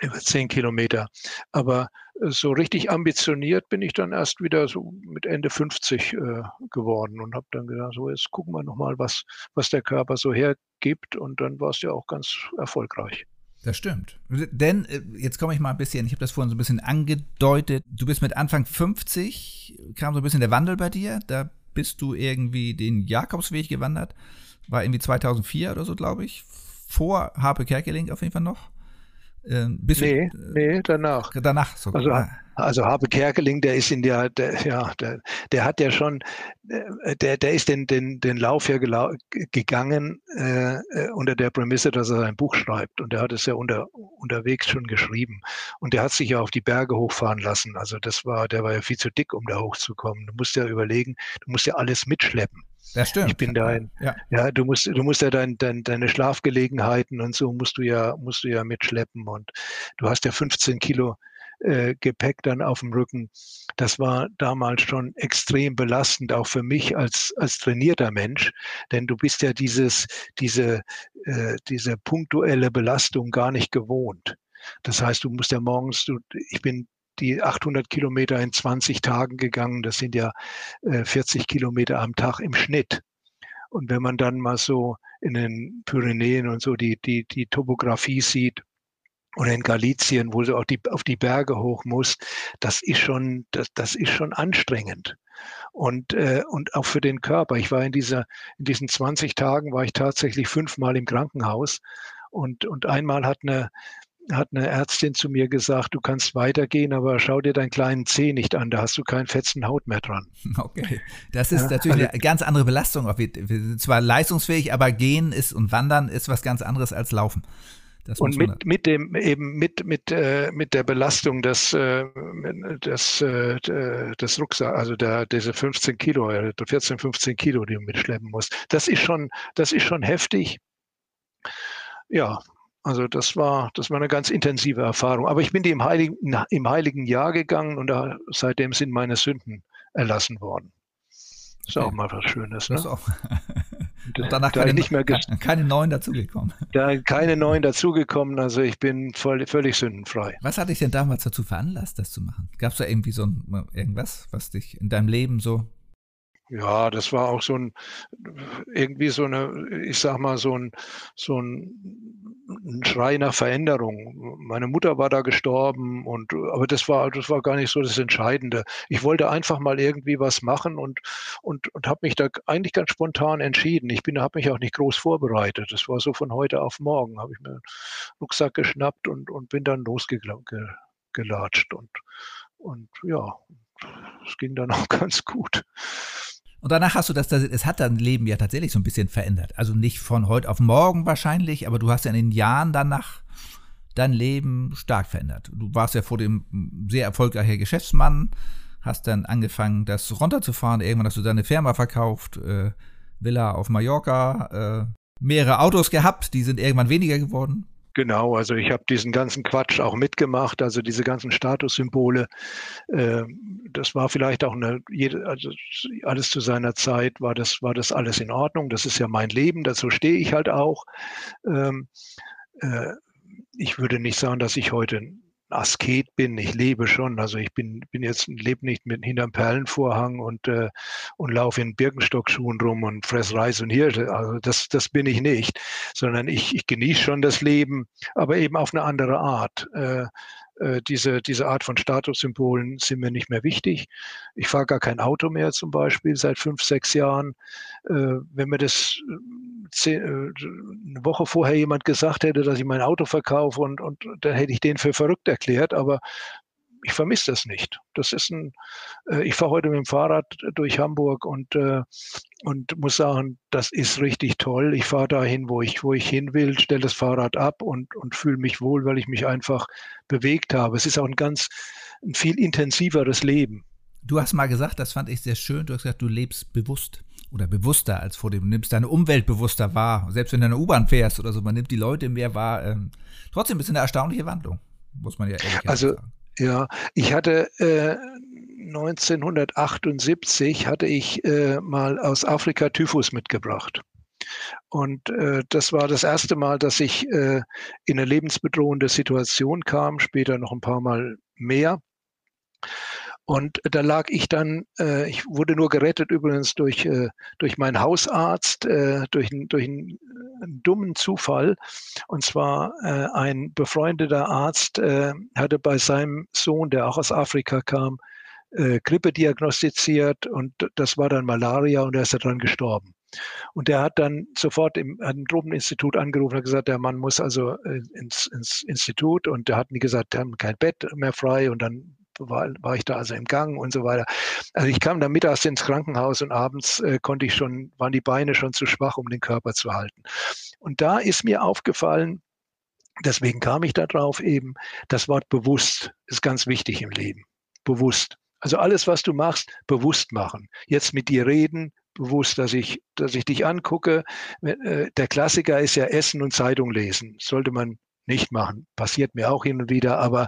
Über 10 Kilometer. Aber so richtig ambitioniert bin ich dann erst wieder so mit Ende 50 geworden und habe dann gedacht, so jetzt gucken wir nochmal, was der Körper so hergibt. Und dann war es ja auch ganz erfolgreich. Das stimmt. Denn jetzt komme ich mal ein bisschen, ich habe das vorhin so ein bisschen angedeutet, du bist mit Anfang 50, kam so ein bisschen der Wandel bei dir. Da bist du irgendwie den Jakobsweg gewandert. War irgendwie 2004 oder so, glaube ich. Vor Harpe Kerkeling auf jeden Fall noch. Danach. Danach sogar. Also Harpe Kerkeling, der ist in der hat ja schon, der ist den Lauf ja gegangen unter der Prämisse, dass er sein Buch schreibt. Und der hat es ja unterwegs schon geschrieben. Und der hat sich ja auf die Berge hochfahren lassen. Also der war ja viel zu dick, um da hochzukommen. Du musst ja überlegen, du musst ja alles mitschleppen. Das stimmt. Ich bin dein, ja, du musst ja deine Schlafgelegenheiten und so musst du ja mitschleppen und du hast ja 15 Kilo Gepäck dann auf dem Rücken. Das war damals schon extrem belastend, auch für mich als trainierter Mensch, denn du bist ja diese punktuelle Belastung gar nicht gewohnt. Das heißt, du musst ja morgens, ich bin die 800 Kilometer in 20 Tagen gegangen, das sind ja 40 Kilometer am Tag im Schnitt. Und wenn man dann mal so in den Pyrenäen und so die Topografie sieht oder in Galicien, wo du auch auf die Berge hoch musst, das ist schon anstrengend. Und auch für den Körper. Ich war in diesen 20 Tagen war ich tatsächlich 5-mal im Krankenhaus und einmal hat eine Ärztin zu mir gesagt, du kannst weitergehen, aber schau dir deinen kleinen Zeh nicht an, da hast du keinen fetzen Haut mehr dran. Okay, das ist natürlich eine ganz andere Belastung. Wir sind zwar leistungsfähig, aber Gehen ist und Wandern ist was ganz anderes als Laufen. Das und mit der Belastung des Rucksacks, also diese 15 Kilo, 14, 15 Kilo, die du mitschleppen musst, das ist schon heftig. Ja. Also das war eine ganz intensive Erfahrung. Aber ich bin die im heiligen Jahr gegangen und seitdem sind meine Sünden erlassen worden. Ist okay. Auch mal was Schönes, ne? Das auch. Und danach keine neuen dazugekommen. Da keine neuen dazugekommen, also ich bin völlig sündenfrei. Was hat dich denn damals dazu veranlasst, das zu machen? Gab es da irgendwie irgendwas, was dich in deinem Leben so... Ja, das war auch so ein Schrei nach Veränderung. Meine Mutter war da gestorben aber das war gar nicht so das Entscheidende. Ich wollte einfach mal irgendwie was machen und habe mich da eigentlich ganz spontan entschieden. Habe mich auch nicht groß vorbereitet. Das war so von heute auf morgen, habe ich mir einen Rucksack geschnappt und bin dann losgelatscht und ja, es ging dann auch ganz gut. Und danach hast du es hat dein Leben ja tatsächlich so ein bisschen verändert. Also nicht von heute auf morgen wahrscheinlich, aber du hast ja in den Jahren danach dein Leben stark verändert. Du warst ja vor dem sehr erfolgreichen Geschäftsmann, hast dann angefangen, das runterzufahren. Irgendwann hast du deine Firma verkauft, Villa auf Mallorca, mehrere Autos gehabt, die sind irgendwann weniger geworden. Genau, also ich habe diesen ganzen Quatsch auch mitgemacht, also diese ganzen Statussymbole, das war vielleicht auch alles zu seiner Zeit, war das alles in Ordnung, das ist ja mein Leben, dazu stehe ich halt auch. ich würde nicht sagen, dass ich heute ein Asket bin. Ich lebe schon. Also ich lebe nicht mit hinterm Perlenvorhang und laufe in Birkenstockschuhen rum und fress Reis und Hirsche. Also das bin ich nicht, sondern ich genieße schon das Leben, aber eben auf eine andere Art. Diese Art von Statussymbolen sind mir nicht mehr wichtig. Ich fahre gar kein Auto mehr zum Beispiel seit 5, 6 Jahren. Wenn mir das eine Woche vorher jemand gesagt hätte, dass ich mein Auto verkaufe, und dann hätte ich den für verrückt erklärt, aber ich vermisse das nicht. Das ist ich fahre heute mit dem Fahrrad durch Hamburg und muss sagen, das ist richtig toll. Ich fahre dahin, wo ich hin will, stelle das Fahrrad ab und fühle mich wohl, weil ich mich einfach bewegt habe. Es ist auch ein viel intensiveres Leben. Du hast mal gesagt, das fand ich sehr schön, du hast gesagt, du lebst bewusst oder bewusster als vor dem, du nimmst deine Umwelt bewusster wahr. Selbst wenn du in der U-Bahn fährst oder so, man nimmt die Leute mehr wahr. Trotzdem ein bisschen eine erstaunliche Wandlung, muss man ja ehrlich sagen. Ja, ich hatte 1978 mal aus Afrika Typhus mitgebracht. Und das war das erste Mal, dass ich in eine lebensbedrohende Situation kam, später noch ein paar Mal mehr. Und da lag ich dann, ich wurde nur gerettet übrigens durch meinen Hausarzt, durch einen dummen Zufall. Und zwar ein befreundeter Arzt hatte bei seinem Sohn, der auch aus Afrika kam, Grippe diagnostiziert, und das war dann Malaria, und er ist daran gestorben. Und er hat dann sofort im Tropeninstitut angerufen und hat gesagt, der Mann muss also ins Institut, und da hatten die gesagt, die haben kein Bett mehr frei, und dann war ich da also im Gang und so weiter. Also ich kam dann mittags ins Krankenhaus, und abends waren die Beine schon zu schwach, um den Körper zu halten. Und da ist mir aufgefallen, deswegen kam ich da drauf eben, das Wort bewusst ist ganz wichtig im Leben. Bewusst. Also alles, was du machst, bewusst machen. Jetzt mit dir reden, bewusst, dass ich dich angucke. Der Klassiker ist ja Essen und Zeitung lesen. Sollte man nicht machen. Passiert mir auch hin und wieder, aber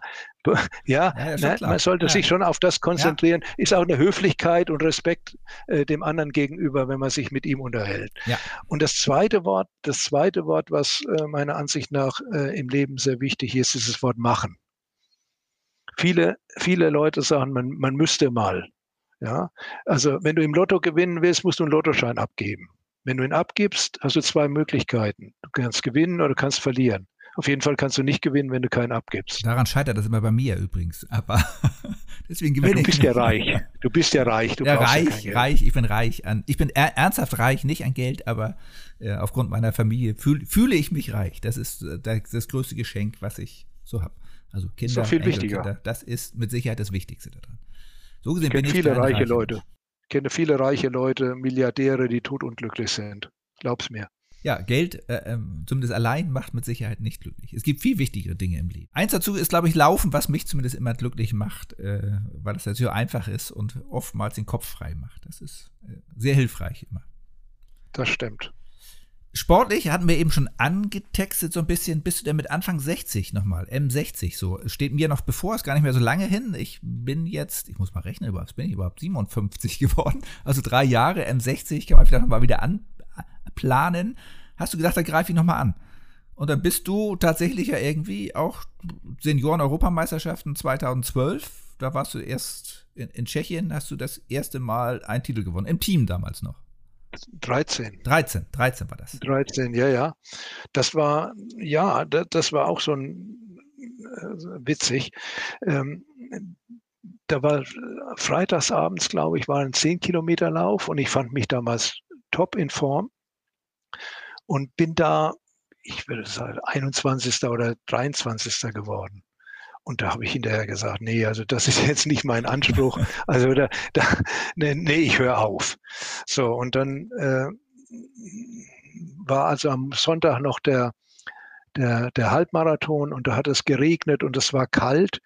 man sollte sich schon auf das konzentrieren. Ja. Ist auch eine Höflichkeit und Respekt dem anderen gegenüber, wenn man sich mit ihm unterhält. Ja. Und das zweite Wort, was meiner Ansicht nach im Leben sehr wichtig ist das Wort machen. Viele Leute sagen, man müsste mal. Ja? Also wenn du im Lotto gewinnen willst, musst du einen Lottoschein abgeben. Wenn du ihn abgibst, hast du zwei Möglichkeiten. Du kannst gewinnen oder du kannst verlieren. Auf jeden Fall kannst du nicht gewinnen, wenn du keinen abgibst. Daran scheitert das immer bei mir übrigens. Aber deswegen gewinne ich. Du bist ja reich. Ich bin reich. Ich bin ernsthaft reich, nicht an Geld, aber aufgrund meiner Familie fühle ich mich reich. Das ist das größte Geschenk, was ich so habe. Also Kinder, das ist viel wichtiger. Kinder, das ist mit Sicherheit das Wichtigste daran. So gesehen bin ich viele reiche Leute. Ich kenne viele reiche Leute, Milliardäre, die todunglücklich sind. Glaub's mir. Ja, Geld zumindest allein macht mit Sicherheit nicht glücklich. Es gibt viel wichtigere Dinge im Leben. Eins dazu ist, glaube ich, Laufen, was mich zumindest immer glücklich macht, weil das natürlich einfach ist und oftmals den Kopf frei macht. Das ist sehr hilfreich immer. Das stimmt. Sportlich hatten wir eben schon angetextet so ein bisschen. Bist du denn mit Anfang 60 nochmal? M60 so. Steht mir noch bevor, ist gar nicht mehr so lange hin. Ich bin jetzt, ich muss mal rechnen, bin ich überhaupt 57 geworden? Also 3 Jahre M60, kann man vielleicht nochmal wieder planen, hast du gedacht, da greife ich nochmal an. Und dann bist du tatsächlich ja irgendwie auch Senioren-Europameisterschaften 2012, da warst du erst in Tschechien, hast du das erste Mal einen Titel gewonnen, im Team damals noch. 13 war das. 13, ja. Das war auch so ein witzig. Da war freitagsabends, glaube ich, war ein 10-Kilometer-Lauf, und ich fand mich damals top in Form und bin da, ich würde sagen, 21. oder 23. geworden. Und da habe ich hinterher gesagt, nee, also das ist jetzt nicht mein Anspruch. Also ich höre auf. So, und dann war also am Sonntag noch der Halbmarathon, und da hat es geregnet und es war kalt.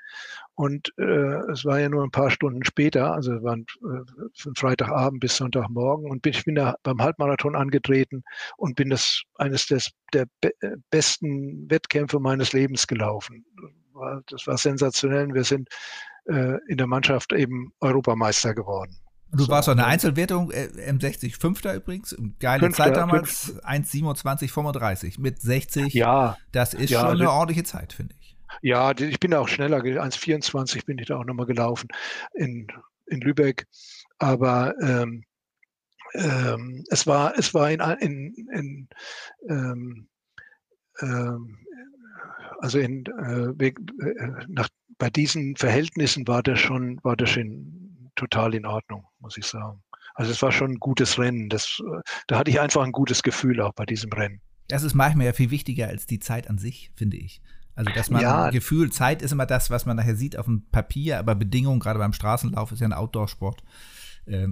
Und es war ja nur ein paar Stunden später, also waren von Freitagabend bis Sonntagmorgen, und ich bin da beim Halbmarathon angetreten und bin das eines der besten Wettkämpfe meines Lebens gelaufen. Das war sensationell. Wir sind in der Mannschaft eben Europameister geworden. Du so, warst auch eine Einzelwertung, M60 Fünfter übrigens, geile Fünfter, Zeit damals, 1,27,35 mit 60, ja, das ist ja, schon eine ordentliche Zeit, finde ich. Ja, ich bin da auch schneller, 1,24 bin ich da auch nochmal gelaufen in Lübeck, aber es war bei diesen Verhältnissen war das schon total in Ordnung, muss ich sagen. Also es war schon ein gutes Rennen. Da hatte ich einfach ein gutes Gefühl auch bei diesem Rennen. Das ist manchmal ja viel wichtiger als die Zeit an sich, finde ich. Also dass man ein Gefühl, Zeit ist immer das, was man nachher sieht auf dem Papier, aber Bedingungen, gerade beim Straßenlauf, ist ja ein Outdoor-Sport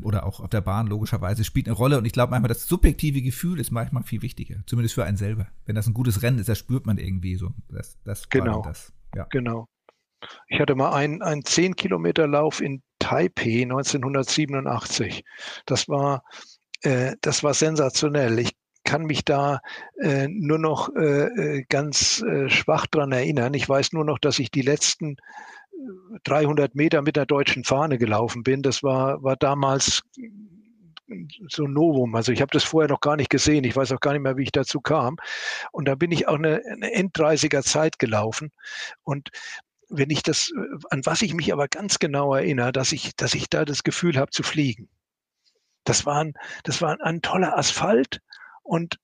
oder auch auf der Bahn logischerweise, spielt eine Rolle. Und ich glaube manchmal, das subjektive Gefühl ist manchmal viel wichtiger, zumindest für einen selber. Wenn das ein gutes Rennen ist, das spürt man irgendwie so. Genau. Ich hatte mal einen 10-Kilometer-Lauf in Taipei 1987. Das war sensationell. Ich kann mich da nur noch ganz schwach dran erinnern. Ich weiß nur noch, dass ich die letzten 300 Meter mit der deutschen Fahne gelaufen bin. Das war damals so ein Novum. Also ich habe das vorher noch gar nicht gesehen. Ich weiß auch gar nicht mehr, wie ich dazu kam. Und da bin ich auch eine Enddreißiger Zeit gelaufen. Und wenn ich an was ich mich aber ganz genau erinnere, dass ich da das Gefühl habe zu fliegen. Das war ein toller Asphalt und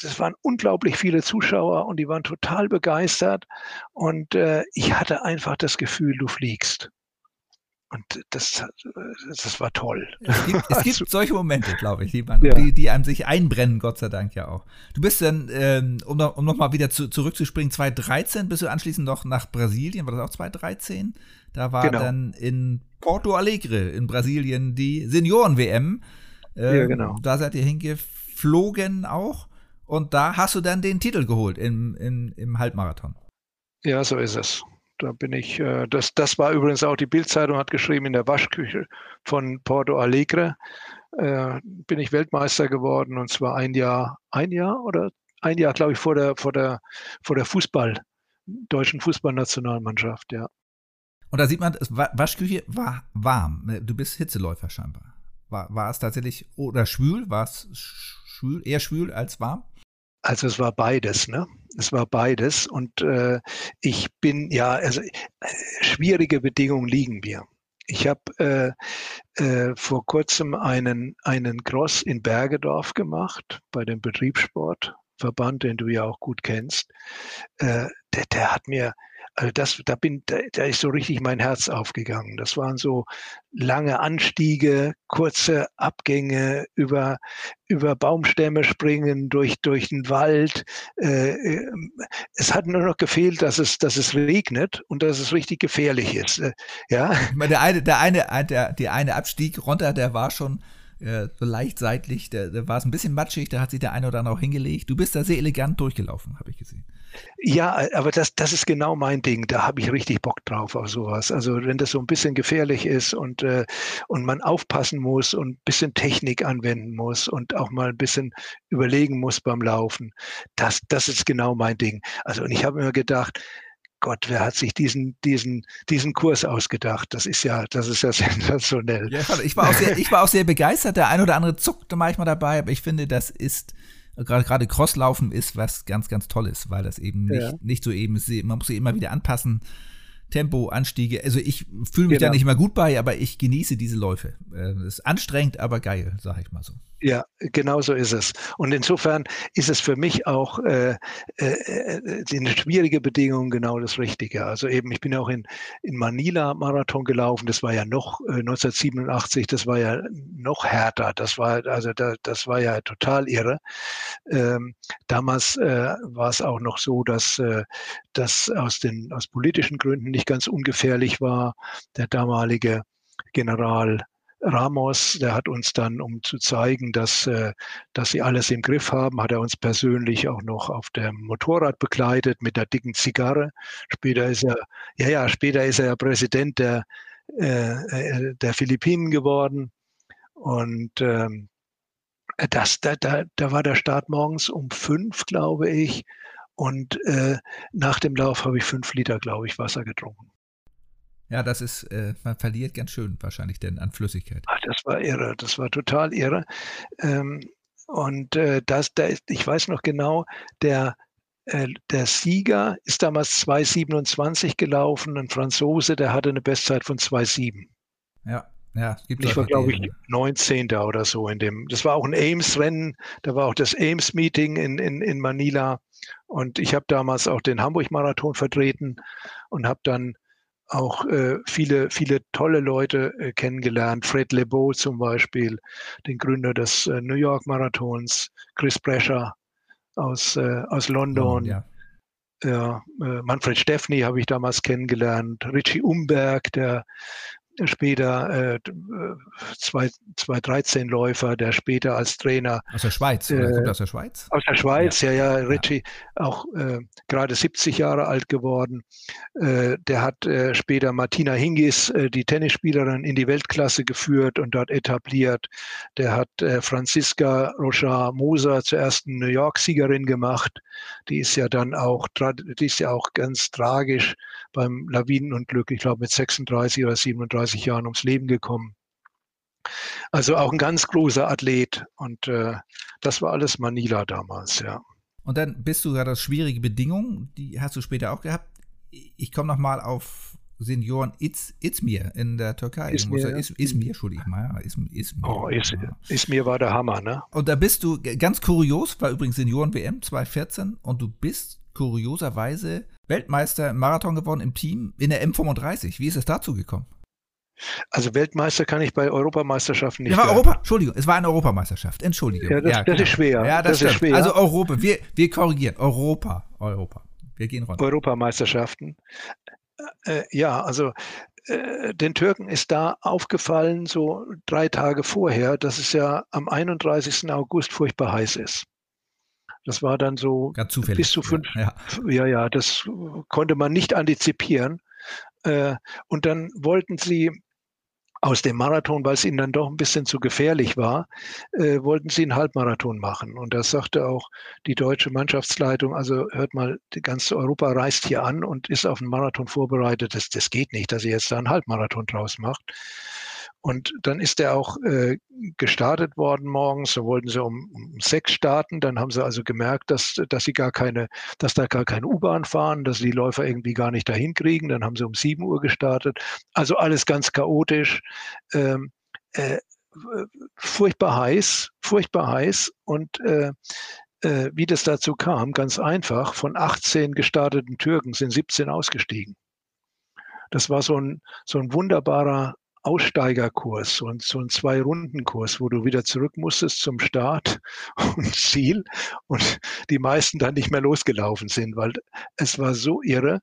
das waren unglaublich viele Zuschauer und die waren total begeistert und ich hatte einfach das Gefühl, du fliegst. Und das war toll. Es gibt solche Momente, glaube ich, die einem sich einbrennen, Gott sei Dank ja auch. Du bist dann, um nochmal wieder zurückzuspringen, 2013 bist du anschließend noch nach Brasilien, war das auch 2013? Da war dann in Porto Alegre in Brasilien die Senioren-WM. Ja, genau. Da seid ihr hingeflogen auch und da hast du dann den Titel geholt im Halbmarathon. Ja, so ist es. Da bin ich, das war übrigens auch die Bild-Zeitung, hat geschrieben, in der Waschküche von Porto Alegre bin ich Weltmeister geworden und zwar ein Jahr, glaube ich, vor der deutschen Fußballnationalmannschaft, ja. Und da sieht man, Waschküche war warm. Du bist Hitzeläufer scheinbar. War es tatsächlich, oder schwül? War es schwül, eher schwül als warm? Also es war beides, ne? Es war beides und ich bin, schwierige Bedingungen liegen mir. Ich habe vor kurzem einen Cross in Bergedorf gemacht, bei dem Betriebssportverband, den du ja auch gut kennst. Der hat mir, also da ist so richtig mein Herz aufgegangen. Das waren so lange Anstiege, kurze Abgänge, über Baumstämme springen, durch den Wald. Es hat nur noch gefehlt, dass es regnet und dass es richtig gefährlich ist. Ja. Ich meine, der eine Abstieg runter, der war schon so leicht seitlich, da war es ein bisschen matschig, da hat sich der eine oder andere auch hingelegt. Du bist da sehr elegant durchgelaufen, habe ich gesehen. Ja, aber das ist genau mein Ding. Da habe ich richtig Bock drauf auf sowas. Also wenn das so ein bisschen gefährlich ist und man aufpassen muss und ein bisschen Technik anwenden muss und auch mal ein bisschen überlegen muss beim Laufen, das ist genau mein Ding. Also und ich habe mir gedacht, Gott, wer hat sich diesen Kurs ausgedacht? Das ist ja sensationell. Ja, ich war auch sehr begeistert. Der ein oder andere zuckte manchmal dabei, aber ich finde, das ist gerade Crosslaufen ist was ganz, ganz Tolles, weil das eben nicht so eben ist. Man muss sich immer wieder anpassen. Tempo, Anstiege. Also ich fühle mich da nicht immer gut bei, aber ich genieße diese Läufe. Ist anstrengend, aber geil, sage ich mal so. Ja, genau so ist es. Und insofern ist es für mich auch eine schwierige Bedingung genau das Richtige. Also eben, ich bin ja auch in Manila Marathon gelaufen. Das war ja noch 1987. Das war ja noch härter. Das war ja total irre. Damals war es auch noch so, dass das aus politischen Gründen nicht ganz ungefährlich war. Der damalige General Ramos, der hat uns dann, um zu zeigen, dass sie alles im Griff haben, hat er uns persönlich auch noch auf dem Motorrad begleitet mit einer dicken Zigarre. Später ist er Präsident der Philippinen geworden und da war der Start morgens um 5, glaube ich, und nach dem Lauf habe ich 5 Liter, glaube ich, Wasser getrunken. Ja, das ist, man verliert ganz schön wahrscheinlich denn an Flüssigkeit. Ach, das war irre, das war total irre. Ich weiß noch genau, der Sieger ist damals 2,27 gelaufen, ein Franzose, der hatte eine Bestzeit von 2,7. Ja, gibt es. Ich war, glaube ich, 19. oder so in dem. Das war auch ein Ames-Rennen, da war auch das Ames-Meeting in Manila. Und ich habe damals auch den Hamburg-Marathon vertreten und habe dann auch viele tolle Leute kennengelernt. Fred LeBeau zum Beispiel, den Gründer des New York-Marathons, Chris Brescher aus London. Manfred Steffny habe ich damals kennengelernt, Richie Umberg, der später 2013 Läufer, der später als Trainer aus der Schweiz, aus der Schweiz? Aus der Schweiz, ja. Richie, auch gerade 70 Jahre alt geworden. Der hat später Martina Hingis, die Tennisspielerin, in die Weltklasse geführt und dort etabliert. Der hat Franziska Rochard Moser zur ersten New York-Siegerin gemacht. Die ist ja auch ganz tragisch beim Lawinenunglück, ich glaube mit 36 oder 37 Jahren ums Leben gekommen. Also auch ein ganz großer Athlet und das war alles Manila damals, ja. Und dann bist du ja das schwierige Bedingungen, die hast du später auch gehabt. Ich komme nochmal auf Senioren Izmir in der Türkei. Izmir war der Hammer, ne? Und da bist du, ganz kurios, war übrigens Senioren-WM 2014 und du bist kurioserweise Weltmeister im Marathon geworden im Team in der M35. Wie ist es dazu gekommen? Also Weltmeister kann ich bei Europameisterschaften nicht. Es war eine Europameisterschaft. Entschuldigung. Ja, das ist schwer. Ja, das ist schwer. Also Europa, wir korrigieren. Europa. Wir gehen runter. Europameisterschaften. Den Türken ist da aufgefallen, so 3 Tage vorher, dass es ja am 31. August furchtbar heiß ist. Das war dann so ganz zufällig, bis zu 5. Ja, das konnte man nicht antizipieren. Und dann wollten sie aus dem Marathon, weil es ihnen dann doch ein bisschen zu gefährlich war, wollten sie einen Halbmarathon machen. Und das sagte auch die deutsche Mannschaftsleitung, also hört mal, die ganze Europa reist hier an und ist auf einen Marathon vorbereitet. Das geht nicht, dass ihr jetzt da einen Halbmarathon draus macht. Und dann ist der auch gestartet worden morgens. So wollten sie um 6 starten. Dann haben sie also gemerkt, dass da gar keine U-Bahn fahren, dass die Läufer irgendwie gar nicht dahin kriegen. Dann haben sie um 7 Uhr gestartet. Also alles ganz chaotisch, furchtbar heiß. Und wie das dazu kam, ganz einfach: Von 18 gestarteten Türken sind 17 ausgestiegen. Das war so ein wunderbarer Aussteigerkurs und so ein 2-Runden-Kurs, wo du wieder zurück musstest zum Start und Ziel und die meisten dann nicht mehr losgelaufen sind, weil es war so irre.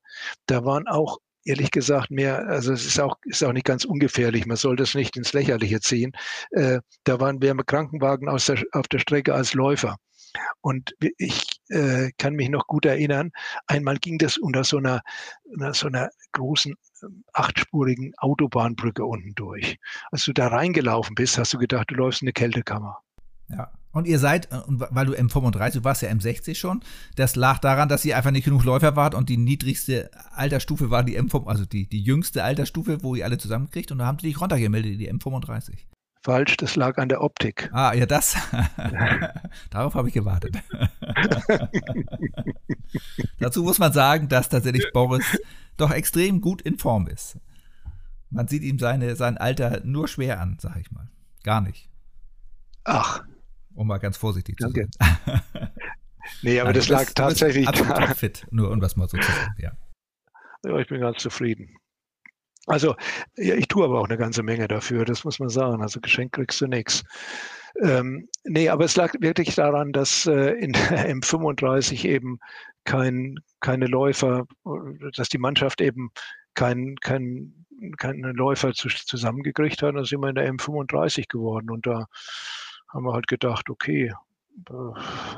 Da waren auch, ehrlich gesagt, es ist auch nicht ganz ungefährlich, man soll das nicht ins Lächerliche ziehen. Da waren mehr Krankenwagen auf der Strecke als Läufer. Und ich kann mich noch gut erinnern, einmal ging das unter so einer großen 8-spurigen Autobahnbrücke unten durch. Als du da reingelaufen bist, hast du gedacht, du läufst in eine Kältekammer. Ja, und ihr seid, weil du M35, du warst ja M60 schon, das lag daran, dass ihr einfach nicht genug Läufer wart und die niedrigste Altersstufe war die M35, also die jüngste Altersstufe, wo ihr alle zusammenkriegt und da haben sie dich runtergemeldet, die M35. Falsch, das lag an der Optik. Ah, ja, das. Darauf habe ich gewartet. Dazu muss man sagen, dass tatsächlich Boris doch extrem gut in Form ist. Man sieht ihm sein Alter nur schwer an, sag ich mal. Gar nicht. Ach. Um mal ganz vorsichtig zu sein. Nee, aber also das lag tatsächlich da. Fit, nur um das mal so zu sagen, ja. Ich bin ganz zufrieden. Also, ja, ich tue aber auch eine ganze Menge dafür, das muss man sagen. Also Geschenk kriegst du nichts. Nee, aber es lag wirklich daran, dass in der M35 eben keine Läufer, dass die Mannschaft eben keine Läufer zusammengekriegt hat. Dann sind wir in der M35 geworden und da haben wir halt gedacht, okay,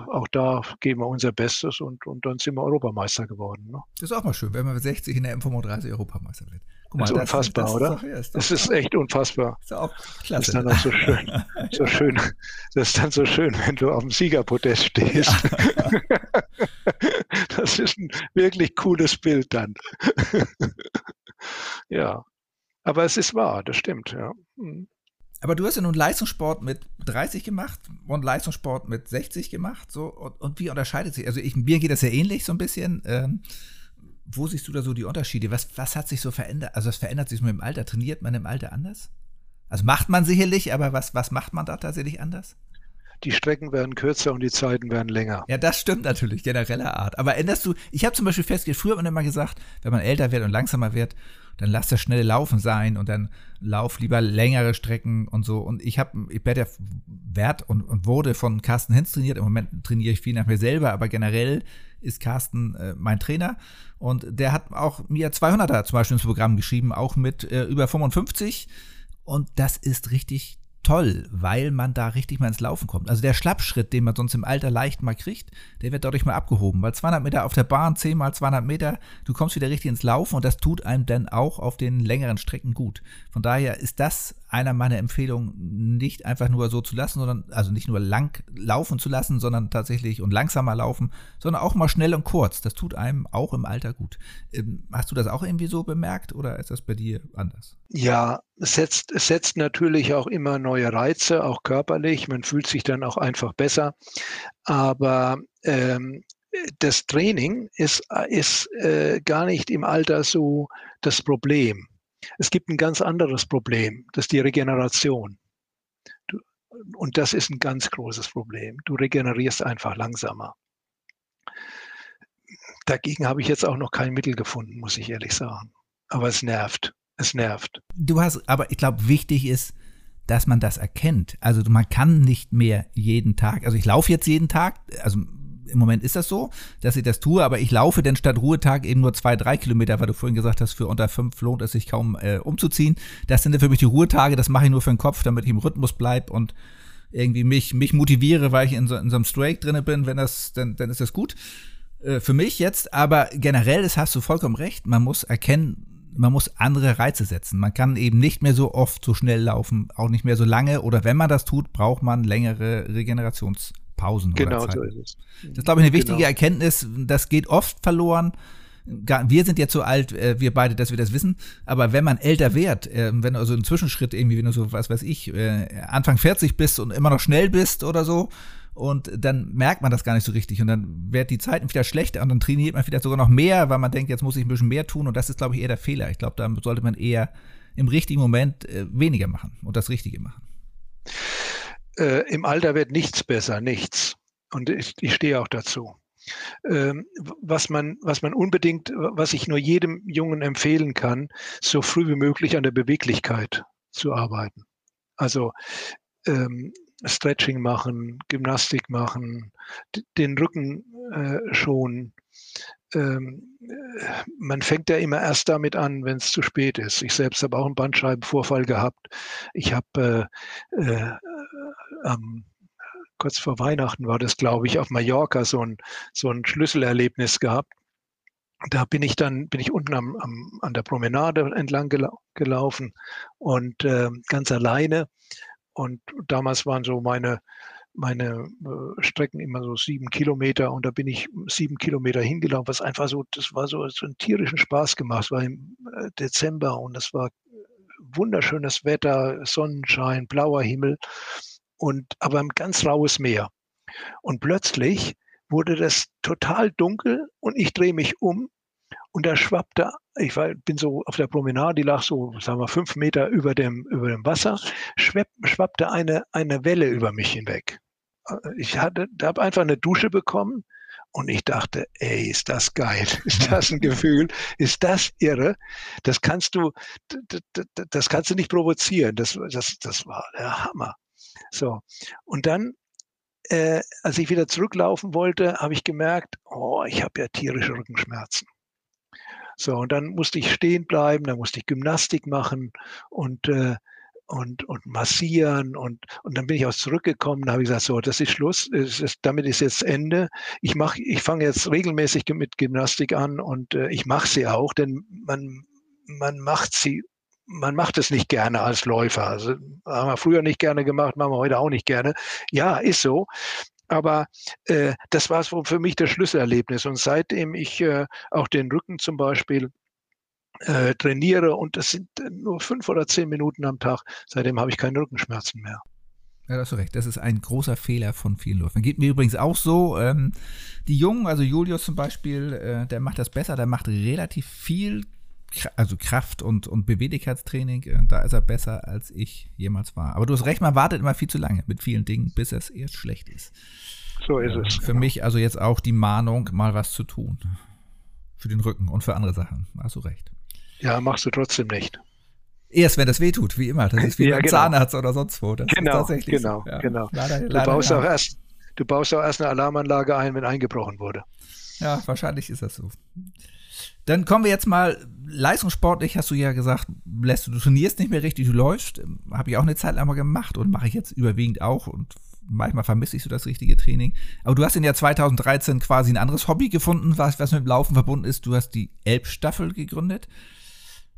auch da geben wir unser Bestes und dann sind wir Europameister geworden. Ne? Das ist auch mal schön, wenn man 60 in der M35 Europameister wird. Guck mal, das ist unfassbar, oder? Das ist echt unfassbar. Ist auch klasse. Das ist dann auch so schön. Das ist dann so schön, wenn du auf dem Siegerpodest stehst. Ja. Das ist ein wirklich cooles Bild dann. Ja. Aber es ist wahr, das stimmt, ja. Aber du hast ja nun Leistungssport mit 30 gemacht und Leistungssport mit 60 gemacht. So, und wie unterscheidet sich? Also mir geht das ja ähnlich so ein bisschen. Wo siehst du da so die Unterschiede? Was hat sich so verändert? Also es verändert sich mit dem Alter. Trainiert man im Alter anders? Also macht man sicherlich, aber was macht man da tatsächlich anders? Die Strecken werden kürzer und die Zeiten werden länger. Ja, das stimmt natürlich, genereller Art. Aber änderst du, ich habe zum Beispiel festgestellt, früher hat man immer gesagt, wenn man älter wird und langsamer wird, dann lass das schnelle Laufen sein und dann lauf lieber längere Strecken und so. Und ich werde ja und wurde von Carsten Hinz trainiert. Im Moment trainiere ich viel nach mir selber, aber generell ist Carsten mein Trainer. Und der hat auch mir 200er zum Beispiel ins Programm geschrieben, auch mit über 55. Und das ist richtig toll, weil man da richtig mal ins Laufen kommt. Also der Schlappschritt, den man sonst im Alter leicht mal kriegt, der wird dadurch mal abgehoben. Weil 200 Meter auf der Bahn, 10 mal 200 Meter, du kommst wieder richtig ins Laufen und das tut einem dann auch auf den längeren Strecken gut. Von daher ist das einer meiner Empfehlungen, nicht einfach nur so zu lassen, also nicht nur lang laufen zu lassen, sondern tatsächlich und langsamer laufen, sondern auch mal schnell und kurz. Das tut einem auch im Alter gut. Hast du das auch irgendwie so bemerkt oder ist das bei dir anders? Ja, es setzt natürlich auch immer neue Reize, auch körperlich. Man fühlt sich dann auch einfach besser. Aber das Training ist gar nicht im Alter so das Problem. Es gibt ein ganz anderes Problem, das ist die Regeneration. Und das ist ein ganz großes Problem. Du regenerierst einfach langsamer. Dagegen habe ich jetzt auch noch kein Mittel gefunden, muss ich ehrlich sagen. Aber es nervt. Es nervt. Aber ich glaube, wichtig ist, dass man das erkennt. Also man kann nicht mehr jeden Tag, also ich laufe jetzt jeden Tag, also im Moment ist das so, dass ich das tue, aber ich laufe denn statt Ruhetag eben nur 2-3 Kilometer, weil du vorhin gesagt hast, für unter 5 lohnt es sich kaum umzuziehen. Das sind für mich die Ruhetage, das mache ich nur für den Kopf, damit ich im Rhythmus bleibe und irgendwie mich motiviere, weil ich in so einem Strike drinne bin, wenn das, dann ist das gut. Für mich jetzt, aber generell, das hast du vollkommen recht, man muss erkennen, man muss andere Reize setzen. Man kann eben nicht mehr so oft so schnell laufen, auch nicht mehr so lange. Oder wenn man das tut, braucht man längere Regenerationspausen. Genau, so ist es. Das ist, glaube ich, eine wichtige Erkenntnis. Das geht oft verloren. Wir sind jetzt so alt, wir beide, dass wir das wissen. Aber wenn man älter wird, wenn du also einen Zwischenschritt irgendwie, wenn du so, was weiß ich, Anfang 40 bist und immer noch schnell bist oder so, und dann merkt man das gar nicht so richtig und dann werden die Zeiten wieder schlechter und dann trainiert man vielleicht sogar noch mehr, weil man denkt, jetzt muss ich ein bisschen mehr tun und das ist, glaube ich, eher der Fehler. Ich glaube, da sollte man eher im richtigen Moment weniger machen und das Richtige machen. Im Alter wird nichts besser, nichts. Und ich stehe auch dazu. Was man unbedingt, was ich nur jedem Jungen empfehlen kann, so früh wie möglich an der Beweglichkeit zu arbeiten. Also Stretching machen, Gymnastik machen, den Rücken schonen. Man fängt ja immer erst damit an, wenn es zu spät ist. Ich selbst habe auch einen Bandscheibenvorfall gehabt. Ich habe kurz vor Weihnachten war das, glaube ich, auf Mallorca so ein Schlüsselerlebnis gehabt. Da bin ich unten an der Promenade entlang gelaufen und ganz alleine. Und damals waren so meine Strecken immer so 7 Kilometer und da bin ich 7 Kilometer hingelaufen, was einfach so, das war so einen tierischen Spaß gemacht. Es war im Dezember und es war wunderschönes Wetter, Sonnenschein, blauer Himmel, aber ein ganz raues Meer. Und plötzlich wurde das total dunkel und ich drehe mich um und da schwappte, bin so auf der Promenade, die lag so, sagen wir, 5 Meter über dem Wasser, schwappte eine Welle über mich hinweg. Ich habe einfach eine Dusche bekommen und ich dachte, ey, ist das geil, ist das ein Gefühl, ist das irre, das kannst du nicht provozieren, das war der Hammer. So, und dann, als ich wieder zurücklaufen wollte, habe ich gemerkt, oh, ich habe ja tierische Rückenschmerzen. So, und dann musste ich stehen bleiben, dann musste ich Gymnastik machen und massieren und dann bin ich auch zurückgekommen, da habe ich gesagt, so, das ist Schluss, damit ist jetzt Ende. Ich fange jetzt regelmäßig mit Gymnastik an und ich mache sie auch, denn man macht es nicht gerne als Läufer. Also, haben wir früher nicht gerne gemacht, machen wir heute auch nicht gerne. Ja, ist so. Aber das war für mich das Schlüsselerlebnis. Und seitdem ich auch den Rücken zum Beispiel trainiere und das sind nur 5 oder 10 Minuten am Tag. Seitdem habe ich keine Rückenschmerzen mehr. Ja, da hast du recht. Das ist ein großer Fehler von vielen Läufern. Geht mir übrigens auch so. Die Jungen, also Julius zum Beispiel, der macht das besser. Der macht relativ viel Kraft- und Beweglichkeitstraining. Da ist er besser, als ich jemals war. Aber du hast recht, man wartet immer viel zu lange mit vielen Dingen, bis es erst schlecht ist. So ist es. Für mich also jetzt auch die Mahnung, mal was zu tun. Für den Rücken und für andere Sachen. Hast du recht. Ja, machst du trotzdem nicht. Erst wenn das wehtut, wie immer. Das ist wie beim Zahnarzt oder sonst wo. Das ist tatsächlich so. Genau. Du baust auch erst eine Alarmanlage ein, wenn eingebrochen wurde. Ja, wahrscheinlich ist das so. Dann kommen wir jetzt mal, leistungssportlich hast du ja gesagt, du turnierst nicht mehr richtig, du läufst. Habe ich auch eine Zeit lang mal gemacht und mache ich jetzt überwiegend auch. Und manchmal vermisse ich so das richtige Training. Aber du hast in der 2013 quasi ein anderes Hobby gefunden, was mit dem Laufen verbunden ist. Du hast die Elbstaffel gegründet.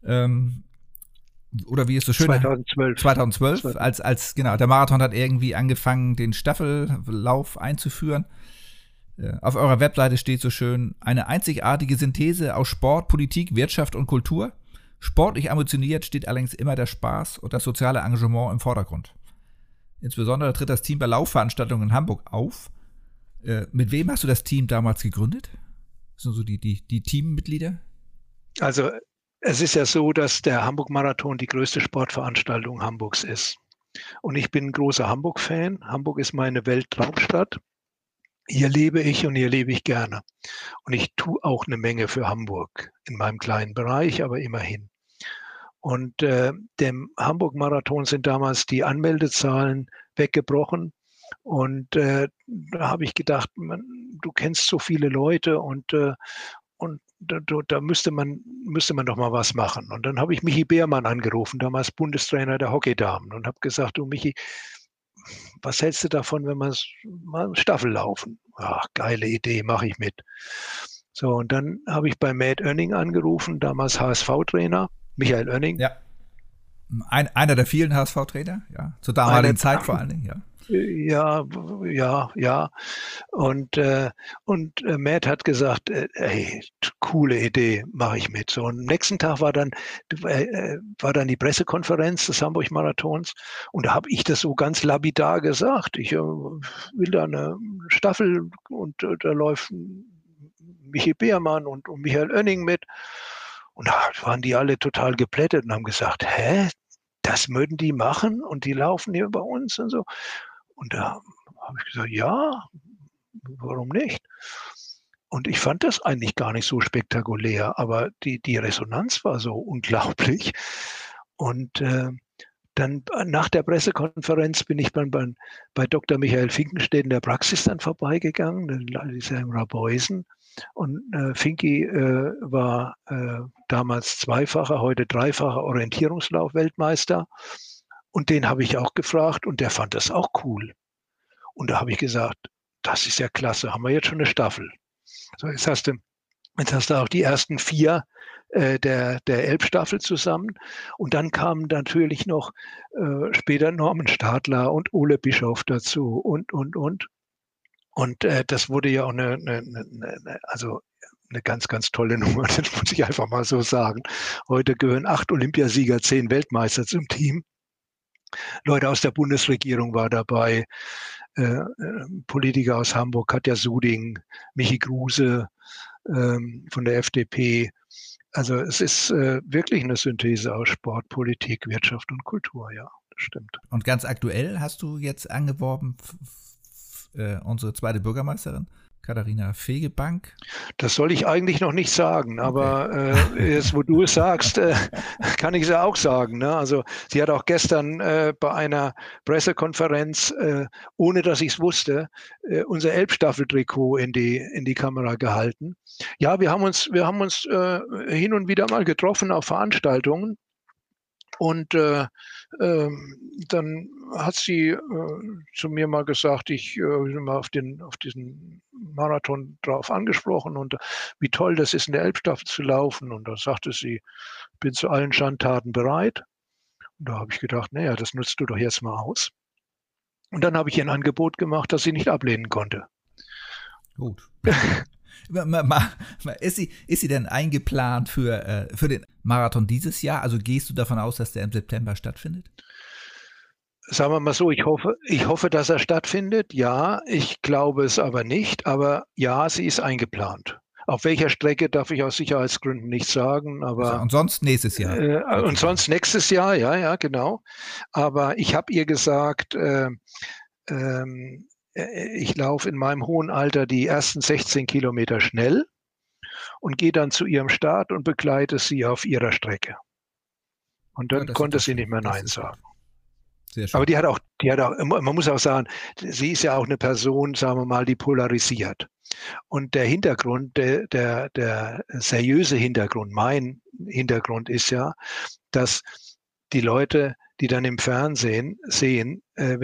Oder wie ist das schön? 2012. Als der Marathon hat irgendwie angefangen, den Staffellauf einzuführen. Auf eurer Webseite steht so schön, eine einzigartige Synthese aus Sport, Politik, Wirtschaft und Kultur. Sportlich ambitioniert steht allerdings immer der Spaß und das soziale Engagement im Vordergrund. Insbesondere tritt das Team bei Laufveranstaltungen in Hamburg auf. Mit wem hast du das Team damals gegründet? Das sind so die Teammitglieder? Also es ist ja so, dass der Hamburg-Marathon die größte Sportveranstaltung Hamburgs ist. Und ich bin ein großer Hamburg-Fan. Hamburg ist meine Welttraumstadt. Hier lebe ich und hier lebe ich gerne. Und ich tue auch eine Menge für Hamburg in meinem kleinen Bereich, aber immerhin. Und dem Hamburg-Marathon sind damals die Anmeldezahlen weggebrochen. Und da habe ich gedacht, du kennst so viele Leute und da müsste man doch mal was machen. Und dann habe ich Michi Beermann angerufen, damals Bundestrainer der Hockeydamen, und habe gesagt, du Michi, was hältst du davon, wenn wir mal Staffel laufen? Ach, geile Idee, mache ich mit. So, und dann habe ich bei Matt Oenning angerufen, damals HSV-Trainer, Michael Oenning. Ja, einer der vielen HSV-Trainer, ja, zur damaligen Zeit vor allen Dingen, ja. Ja. Und Matt hat gesagt, hey, coole Idee, mache ich mit. So, und am nächsten Tag war dann die Pressekonferenz des Hamburg-Marathons und da habe ich das so ganz lapidar gesagt. Ich will da eine Staffel und da läuft Michi Beermann und Michael Oenning mit. Und da waren die alle total geplättet und haben gesagt, hä? Das mögen die machen und die laufen hier bei uns und so. Und da habe ich gesagt, ja, warum nicht? Und ich fand das eigentlich gar nicht so spektakulär, aber die Resonanz war so unglaublich. Und dann nach der Pressekonferenz bin ich bei Dr. Michael Finkenstedt in der Praxis dann vorbeigegangen, dann ist er im Rabeusen. Und Finki war damals zweifacher, heute dreifacher Orientierungslauf-Weltmeister. Und den habe ich auch gefragt und der fand das auch cool. Und da habe ich gesagt, das ist ja klasse, haben wir jetzt schon eine Staffel. So, jetzt hast du auch die ersten 4 der Elbstaffel zusammen. Und dann kamen natürlich noch später Norman Stadler und Ole Bischoff dazu und. Und das wurde ja auch eine ganz, ganz tolle Nummer, das muss ich einfach mal so sagen. Heute gehören 8 Olympiasieger, 10 Weltmeister zum Team. Leute aus der Bundesregierung waren dabei, Politiker aus Hamburg, Katja Suding, Michi Kruse von der FDP. Also es ist wirklich eine Synthese aus Sport, Politik, Wirtschaft und Kultur, ja, das stimmt. Und ganz aktuell hast du jetzt angeworben, unsere zweite Bürgermeisterin, Katharina Fegebank. Das soll ich eigentlich noch nicht sagen, aber jetzt, wo du es sagst, kann ich es ja auch sagen. Ne? Also sie hat auch gestern bei einer Pressekonferenz, ohne dass ich es wusste, unser Elbstaffel-Trikot in die Kamera gehalten. Ja, wir haben uns hin und wieder mal getroffen auf Veranstaltungen. Und dann hat sie zu mir mal gesagt, ich bin mal auf diesen Marathon drauf angesprochen und wie toll das ist, in der Elbstaffel zu laufen. Und da sagte sie, ich bin zu allen Schandtaten bereit. Und da habe ich gedacht, naja, das nutzt du doch jetzt mal aus. Und dann habe ich ihr ein Angebot gemacht, das sie nicht ablehnen konnte. Gut. Ist sie denn eingeplant für den Marathon dieses Jahr? Also gehst du davon aus, dass der im September stattfindet? Sagen wir mal so, ich hoffe, dass er stattfindet. Ja, ich glaube es aber nicht. Aber ja, sie ist eingeplant. Auf welcher Strecke darf ich aus Sicherheitsgründen nicht sagen. Aber also, und sonst nächstes Jahr. Und sonst nächstes Jahr, ja, genau. Aber ich habe ihr gesagt, ich laufe in meinem hohen Alter die ersten 16 Kilometer schnell und gehe dann zu ihrem Start und begleite sie auf ihrer Strecke. Und dann konnte sie nicht mehr Nein sagen. Sehr schön. Aber die hat auch, man muss auch sagen, sie ist ja auch eine Person, sagen wir mal, die polarisiert. Und der Hintergrund, der seriöse Hintergrund, mein Hintergrund ist ja, dass die Leute, die dann im Fernsehen sehen, das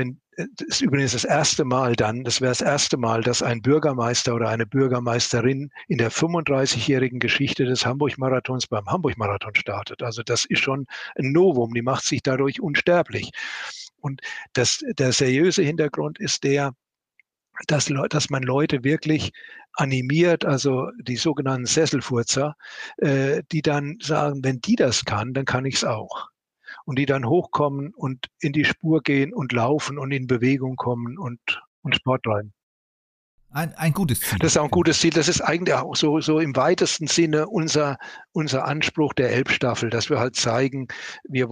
ist übrigens das erste Mal dann, das wäre das erste Mal, dass ein Bürgermeister oder eine Bürgermeisterin in der 35-jährigen Geschichte des Hamburg-Marathons beim Hamburg-Marathon startet. Also das ist schon ein Novum, die macht sich dadurch unsterblich. Und der seriöse Hintergrund ist der, dass man Leute wirklich animiert, also die sogenannten Sesselfurzer, die dann sagen, wenn die das kann, dann kann ich es auch. Und die dann hochkommen und in die Spur gehen und laufen und in Bewegung kommen und Sport treiben. Ein gutes Ziel. Das ist auch ein gutes Ziel. Das ist eigentlich auch so im weitesten Sinne unser Anspruch der Elbstaffel, dass wir halt zeigen, wir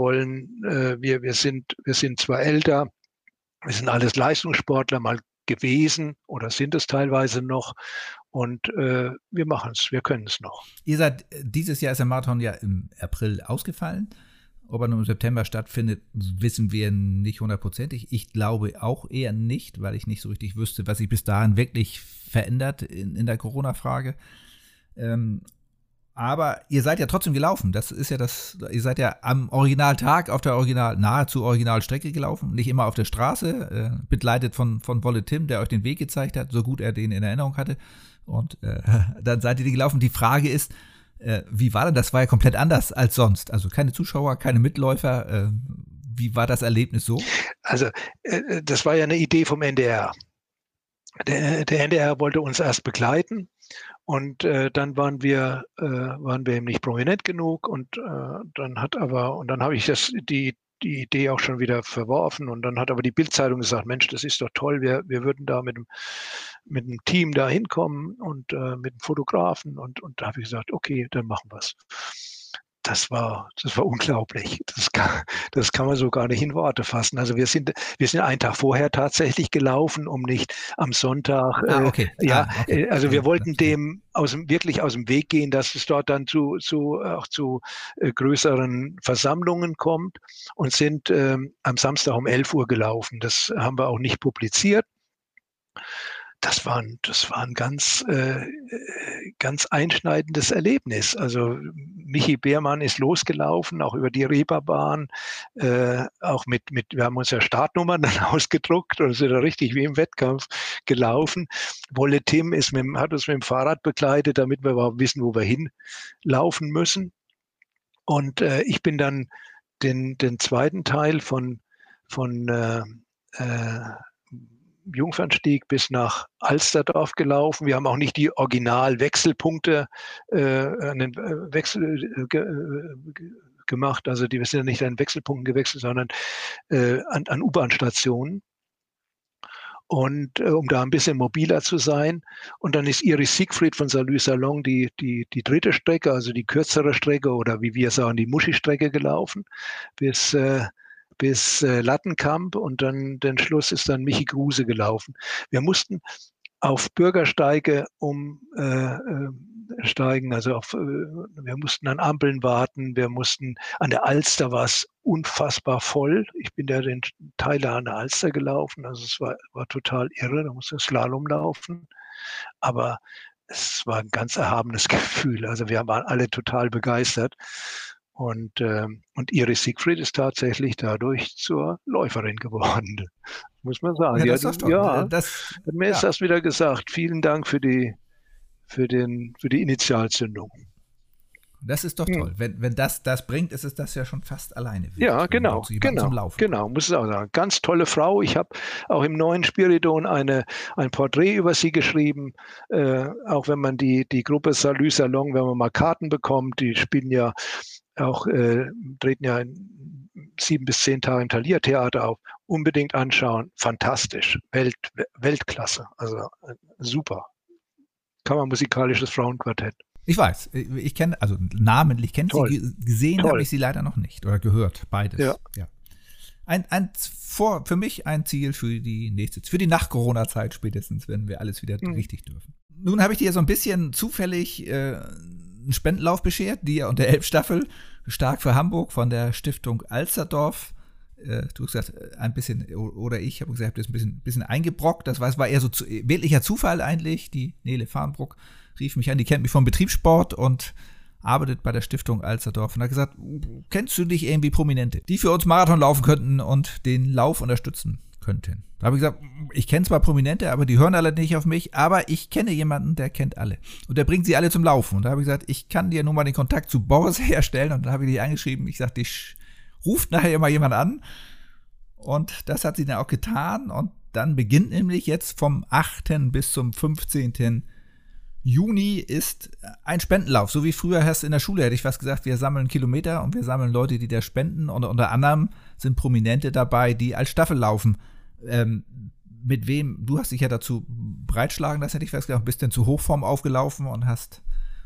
sind zwar älter, wir sind alles Leistungssportler mal gewesen oder sind es teilweise noch. Und wir machen es, wir können es noch. Ihr seid, dieses Jahr ist der Marathon ja im April ausgefallen. Ob er nun im September stattfindet, wissen wir nicht hundertprozentig. Ich glaube auch eher nicht, weil ich nicht so richtig wüsste, was sich bis dahin wirklich verändert in der Corona-Frage. Aber ihr seid ja trotzdem gelaufen. Das ist ja das. Ihr seid ja am Originaltag auf der nahezu Originalstrecke gelaufen. Nicht immer auf der Straße. Begleitet von Wolle Tim, der euch den Weg gezeigt hat, so gut er den in Erinnerung hatte. Und dann seid ihr gelaufen. Die Frage ist, wie war denn das? War ja komplett anders als sonst. Also keine Zuschauer, keine Mitläufer. Wie war das Erlebnis so? Also das war ja eine Idee vom NDR. Der NDR wollte uns erst begleiten und dann waren wir eben nicht prominent genug und dann habe ich die Idee auch schon wieder verworfen und dann hat aber die Bild-Zeitung gesagt, Mensch, das ist doch toll, wir würden da mit dem Team da hinkommen und mit dem Fotografen und da habe ich gesagt, okay, dann machen wir es. Das war unglaublich. Das kann man so gar nicht in Worte fassen. Also wir sind einen Tag vorher tatsächlich gelaufen, um nicht am Sonntag. Also wir wollten dem wirklich aus dem Weg gehen, dass es dort dann auch zu größeren Versammlungen kommt und sind am Samstag um 11 Uhr gelaufen. Das haben wir auch nicht publiziert. Das war ein ganz einschneidendes Erlebnis. Also Michi Beermann ist losgelaufen, auch über die Reeperbahn, auch wir haben uns ja Startnummern dann ausgedruckt und sind da richtig wie im Wettkampf gelaufen. Wolle Tim hat uns mit dem Fahrrad begleitet, damit wir überhaupt wissen, wo wir hinlaufen müssen. Und ich bin dann den zweiten Teil von Jungfernstieg bis nach Alsterdorf gelaufen. Wir haben auch nicht die Original-Wechselpunkte gemacht. Also wir sind ja nicht an Wechselpunkten gewechselt, sondern an U-Bahn-Stationen. Und um da ein bisschen mobiler zu sein. Und dann ist Iris Siegfried von Salü-Salon die dritte Strecke, also die kürzere Strecke oder wie wir sagen, die Muschi-Strecke gelaufen bis Lattenkamp und dann den Schluss ist dann Michi Kruse gelaufen. Wir mussten auf Bürgersteige umsteigen, wir mussten an Ampeln warten, an der Alster war es unfassbar voll. Ich bin ja den Teil an der Alster gelaufen, also es war total irre, da musste Slalom laufen, aber es war ein ganz erhabenes Gefühl, also wir waren alle total begeistert. Und Iris Siegfried ist tatsächlich dadurch zur Läuferin geworden, muss man sagen. Ja, hat mir das wieder gesagt. Vielen Dank für die Initialzündung. Das ist doch toll. Wenn das bringt, ist es das ja schon fast alleine. Ja, genau, muss ich auch sagen. Ganz tolle Frau. Ich habe auch im neuen Spiridon ein Porträt über sie geschrieben. Auch wenn man die Gruppe Salü Salon, wenn man mal Karten bekommt, die spielen ja auch, treten ja in 7 bis 10 Tage im Thalia-Theater auf. Unbedingt anschauen. Fantastisch. Weltklasse. Also super. Kammermusikalisches Frauenquartett. Ich weiß, ich kenne, also namentlich kenne ich sie, gesehen habe ich sie leider noch nicht oder gehört, beides. Ja. Ja. Für mich ein Ziel für die Nach-Corona-Zeit spätestens, wenn wir alles wieder richtig dürfen. Nun habe ich dir so ein bisschen zufällig einen Spendenlauf beschert, dir und der Elbstaffel, stark für Hamburg von der Stiftung Alsterdorf. Du hast gesagt, ein bisschen, oder ich habe gesagt, das ist ein bisschen eingebrockt. Das war eher so wirklicher Zufall eigentlich. Die Nele Farnbruck rief mich an, die kennt mich vom Betriebssport und arbeitet bei der Stiftung Alsterdorf und hat gesagt, kennst du nicht irgendwie Prominente, die für uns Marathon laufen könnten und den Lauf unterstützen könnten? Da habe ich gesagt, ich kenne zwar Prominente, aber die hören alle nicht auf mich, aber ich kenne jemanden, der kennt alle und der bringt sie alle zum Laufen. Und da habe ich gesagt, ich kann dir nur mal den Kontakt zu Boris herstellen und dann habe ich dich angeschrieben, ich sagte, ich ruft nachher immer jemand an und das hat sie dann auch getan und dann beginnt nämlich jetzt vom 8. bis zum 15. Juni ist ein Spendenlauf, so wie früher hast in der Schule, hätte ich fast gesagt, wir sammeln Kilometer und wir sammeln Leute, die da spenden und unter anderem sind Prominente dabei, die als Staffel laufen. Mit wem, du hast dich ja dazu breitschlagen, das hätte ich fast gesagt, bist denn zu Hochform aufgelaufen und hast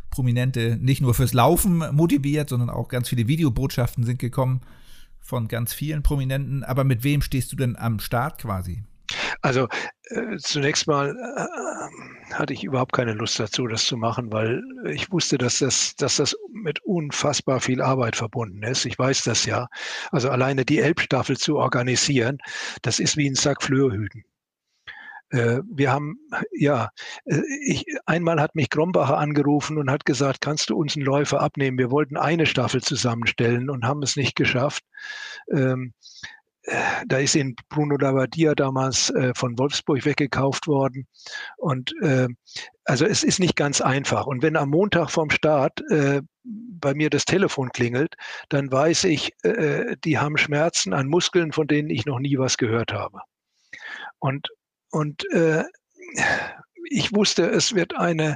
Prominente nicht nur fürs Laufen motiviert, sondern auch ganz viele Videobotschaften sind gekommen von ganz vielen Prominenten. Aber mit wem stehst du denn am Start quasi? Also zunächst mal hatte ich überhaupt keine Lust dazu, das zu machen, weil ich wusste, dass das mit unfassbar viel Arbeit verbunden ist. Ich weiß das ja. Also alleine die Elbstaffel zu organisieren, das ist wie ein Sack Flöhe hüten. Wir haben, einmal hat mich Grombacher angerufen und hat gesagt, kannst du uns einen Läufer abnehmen? Wir wollten eine Staffel zusammenstellen und haben es nicht geschafft. Da ist in Bruno Labbadia damals von Wolfsburg weggekauft worden. Und also es ist nicht ganz einfach. Und wenn am Montag vorm Start bei mir das Telefon klingelt, dann weiß ich, die haben Schmerzen an Muskeln, von denen ich noch nie was gehört habe. Und ich wusste, es wird eine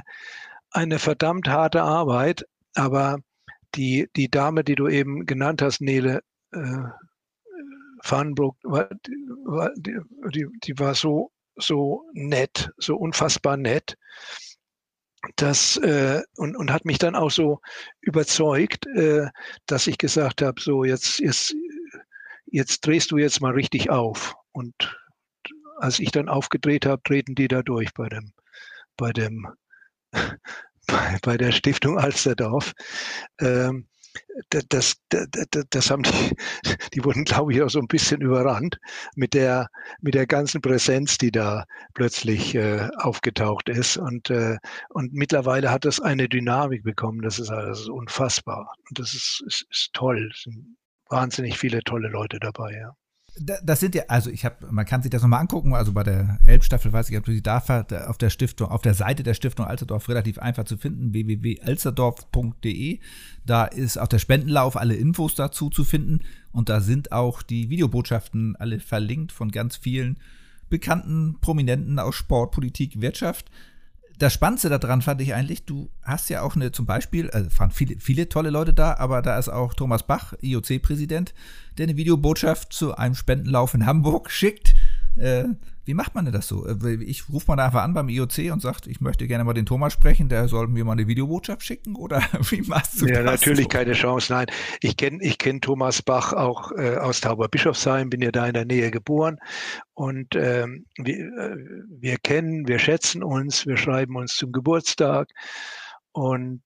verdammt harte Arbeit, aber die Dame, die du eben genannt hast, Nele Farnbruck, die war so nett, so unfassbar nett, dass, und hat mich dann auch so überzeugt, dass ich gesagt habe, so jetzt drehst du jetzt mal richtig auf. Und als ich dann aufgedreht habe, treten die da durch bei der Stiftung Alsterdorf. Das haben die wurden, glaube ich, auch so ein bisschen überrannt mit der ganzen Präsenz, die da plötzlich aufgetaucht ist. Und mittlerweile hat das eine Dynamik bekommen. Das ist unfassbar. Und das ist toll. Es sind wahnsinnig viele tolle Leute dabei, ja. Das sind ja, also man kann sich das nochmal angucken, also bei der Elbstaffel, weiß ich, ob du sie da auf der Stiftung, auf der Seite der Stiftung Alsterdorf relativ einfach zu finden, www.alsterdorf.de, da ist auch der Spendenlauf, alle Infos dazu zu finden und da sind auch die Videobotschaften alle verlinkt von ganz vielen bekannten Prominenten aus Sport, Politik, Wirtschaft. Das Spannendste daran fand ich eigentlich, du hast ja auch zum Beispiel, es waren viele tolle Leute da, aber da ist auch Thomas Bach, IOC-Präsident, der eine Videobotschaft zu einem Spendenlauf in Hamburg schickt. Wie macht man denn das so? Ich rufe mal einfach an beim IOC und sage, ich möchte gerne mal den Thomas sprechen, der soll mir mal eine Videobotschaft schicken oder wie machst du das? Ja, natürlich so? Keine Chance, nein. Ich kenn Thomas Bach auch aus Tauberbischofsheim, bin ja da in der Nähe geboren und wir schätzen uns, wir schreiben uns zum Geburtstag und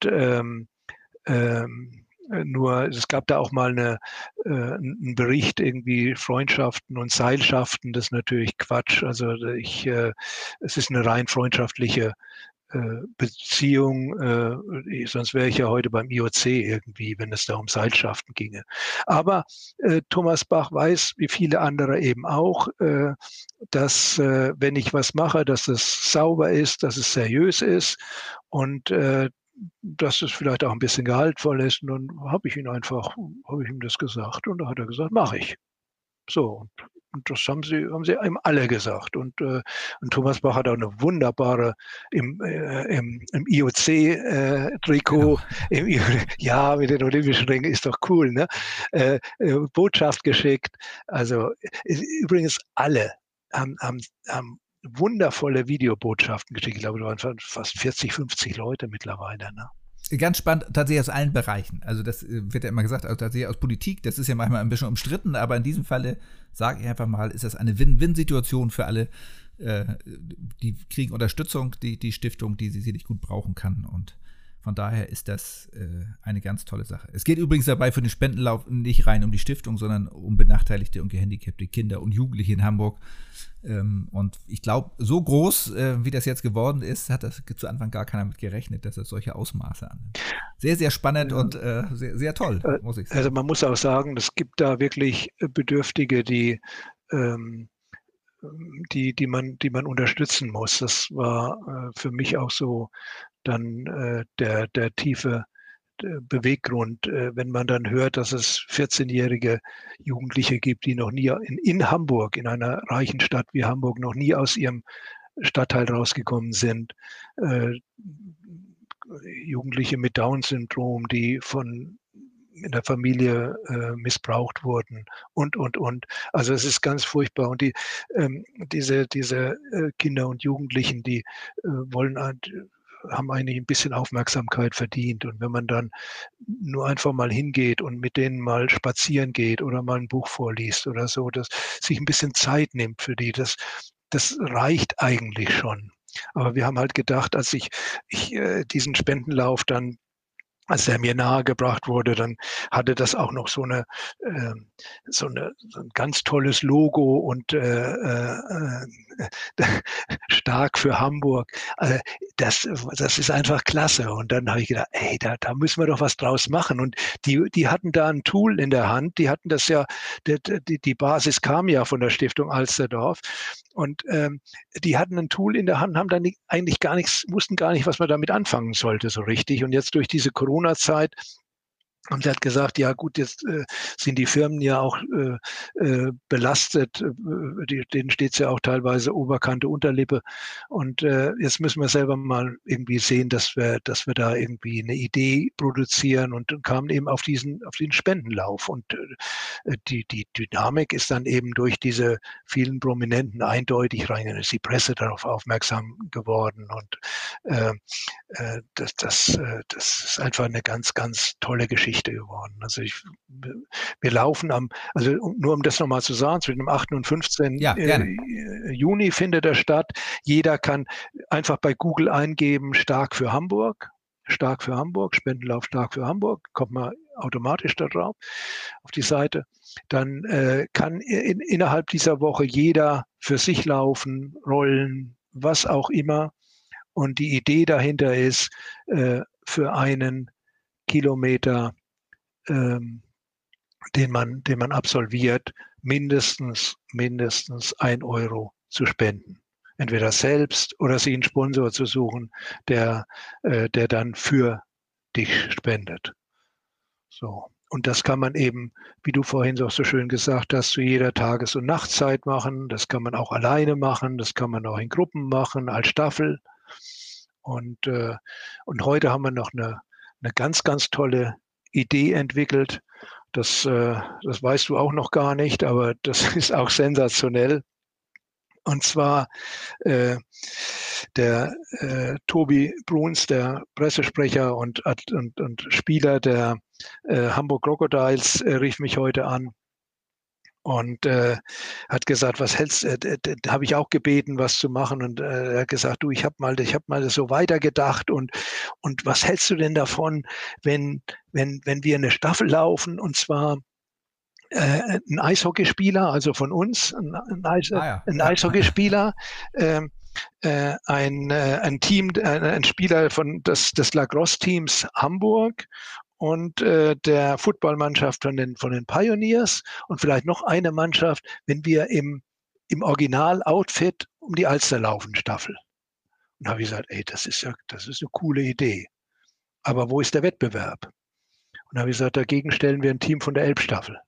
nur, es gab da auch mal einen Bericht, irgendwie Freundschaften und Seilschaften, das ist natürlich Quatsch. Also es ist eine rein freundschaftliche Beziehung, sonst wäre ich ja heute beim IOC irgendwie, wenn es da um Seilschaften ginge. Aber Thomas Bach weiß, wie viele andere eben auch, dass wenn ich was mache, dass es sauber ist, dass es seriös ist und dass es vielleicht auch ein bisschen gehaltvoll ist. Und dann habe ich ihm das gesagt und da hat er gesagt, mache ich. So, und das haben sie ihm alle gesagt. Und Thomas Bach hat auch eine wunderbare im IOC-Trikot, genau. Ja, mit den Olympischen Ringen ist doch cool, ne? Botschaft geschickt. Also übrigens alle haben wundervolle Videobotschaften geschickt. Ich glaube, da waren fast 40, 50 Leute mittlerweile, ne? Ganz spannend, tatsächlich aus allen Bereichen. Also das wird ja immer gesagt, also tatsächlich aus Politik, das ist ja manchmal ein bisschen umstritten, aber in diesem Falle, sage ich einfach mal, ist das eine Win-Win-Situation für alle. Die kriegen Unterstützung, die Stiftung, die sie sicherlich gut brauchen kann, und von daher ist das eine ganz tolle Sache. Es geht übrigens dabei für den Spendenlauf nicht rein um die Stiftung, sondern um benachteiligte und gehandicapte Kinder und Jugendliche in Hamburg. Und ich glaube, so groß, wie das jetzt geworden ist, hat das zu Anfang gar keiner mit gerechnet, dass das solche Ausmaße annimmt. Sehr, sehr spannend und sehr, sehr toll, muss ich sagen. Also man muss auch sagen, es gibt da wirklich Bedürftige, die man unterstützen muss. Das war für mich auch so dann der tiefe Beweggrund, wenn man dann hört, dass es 14-jährige Jugendliche gibt, die noch nie in Hamburg, in einer reichen Stadt wie Hamburg, noch nie aus ihrem Stadtteil rausgekommen sind. Jugendliche mit Down-Syndrom, die in der Familie missbraucht wurden und. Also es ist ganz furchtbar. Und diese Kinder und Jugendlichen, die haben eigentlich ein bisschen Aufmerksamkeit verdient. Und wenn man dann nur einfach mal hingeht und mit denen mal spazieren geht oder mal ein Buch vorliest oder so, dass sich ein bisschen Zeit nimmt für die, das reicht eigentlich schon. Aber wir haben halt gedacht, als ich diesen Spendenlauf dann, als er mir nahegebracht wurde, dann hatte das auch noch so ein ganz tolles Logo und stark für Hamburg. Also das ist einfach klasse. Und dann habe ich gedacht, ey, da müssen wir doch was draus machen. Und die hatten da ein Tool in der Hand. Die hatten das ja, die Basis kam ja von der Stiftung Alsterdorf. Und die hatten ein Tool in der Hand, haben dann eigentlich gar nichts, wussten gar nicht, was man damit anfangen sollte so richtig. Und jetzt durch diese Corona-Zeit haben sie halt gesagt, ja gut, jetzt sind die Firmen ja auch belastet, denen steht es ja auch teilweise Oberkante, Unterlippe. Und jetzt müssen wir selber mal irgendwie sehen, dass wir da irgendwie eine Idee produzieren, und kamen eben auf den Spendenlauf. Und die Dynamik ist dann eben durch diese vielen Prominenten eindeutig rein, ist die Presse darauf aufmerksam geworden. Und das ist einfach eine ganz, ganz tolle Geschichte geworden. Also wir laufen nur um das nochmal zu sagen, zwischen dem 8. und 15. Ja, Juni findet er statt. Jeder kann einfach bei Google eingeben, stark für Hamburg, Spendenlauf stark für Hamburg, kommt man automatisch da drauf, auf die Seite. Dann kann innerhalb dieser Woche jeder für sich laufen, rollen, was auch immer. Und die Idee dahinter ist, für einen Kilometer, den man absolviert, mindestens 1 Euro zu spenden. Entweder selbst oder sich einen Sponsor zu suchen, der dann für dich spendet. So. Und das kann man eben, wie du vorhin auch so schön gesagt hast, zu jeder Tages- und Nachtzeit machen. Das kann man auch alleine machen. Das kann man auch in Gruppen machen, als Staffel. Und heute haben wir noch eine ganz, ganz tolle Idee entwickelt. Das weißt du auch noch gar nicht, aber das ist auch sensationell. Und zwar der Tobi Bruns, der Pressesprecher und Spieler der Hamburg Crocodiles, rief mich heute an und hat gesagt, was hältst du? Da habe ich auch gebeten, was zu machen, und er hat gesagt, du, ich habe mal so weitergedacht, und was hältst du denn davon, wenn wir eine Staffel laufen, und zwar ein Eishockeyspieler, also von uns, ein Eishockeyspieler, ein Team, ein Spieler des Lacrosse-Teams Hamburg und der Footballmannschaft von den Pioneers, und vielleicht noch eine Mannschaft, wenn wir im Original-Outfit um die Alster laufen, Staffel. Und da habe ich gesagt, ey, das ist eine coole Idee. Aber wo ist der Wettbewerb? Und da habe ich gesagt, dagegen stellen wir ein Team von der Elbstaffel.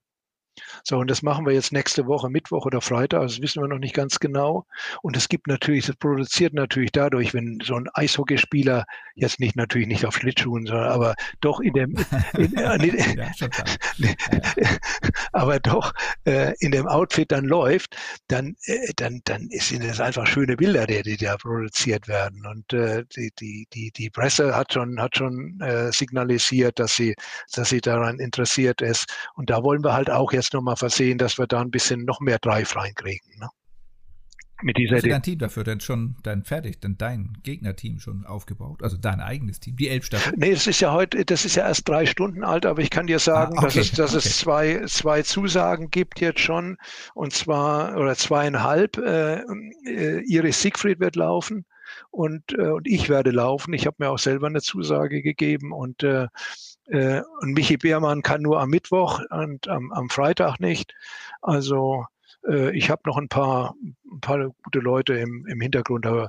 So, und das machen wir jetzt nächste Woche, Mittwoch oder Freitag, also das wissen wir noch nicht ganz genau. Und es gibt natürlich, das produziert natürlich dadurch, wenn so ein Eishockeyspieler jetzt nicht, natürlich nicht auf Schlittschuhen, sondern aber doch in dem, aber doch in dem Outfit dann läuft, dann sind das einfach schöne Bilder, die da produziert werden. Und die Presse hat schon signalisiert, dass sie daran interessiert ist. Und da wollen wir halt auch jetzt nochmal versehen, dass wir da ein bisschen noch mehr Drive reinkriegen. Ne? Mit dieser Hast du dein Team dafür denn schon dein Gegnerteam schon aufgebaut? Also dein eigenes Team, die Elbstaffel? Nee, das ist ja erst 3 Stunden alt, aber ich kann dir sagen, dass es zwei Zusagen gibt jetzt schon, und zwar, oder 2,5. Iris Siegfried wird laufen und ich werde laufen. Ich habe mir auch selber eine Zusage gegeben und Michi Beermann kann nur am Mittwoch und am Freitag nicht. Also ich habe noch ein paar gute Leute im Hintergrund, aber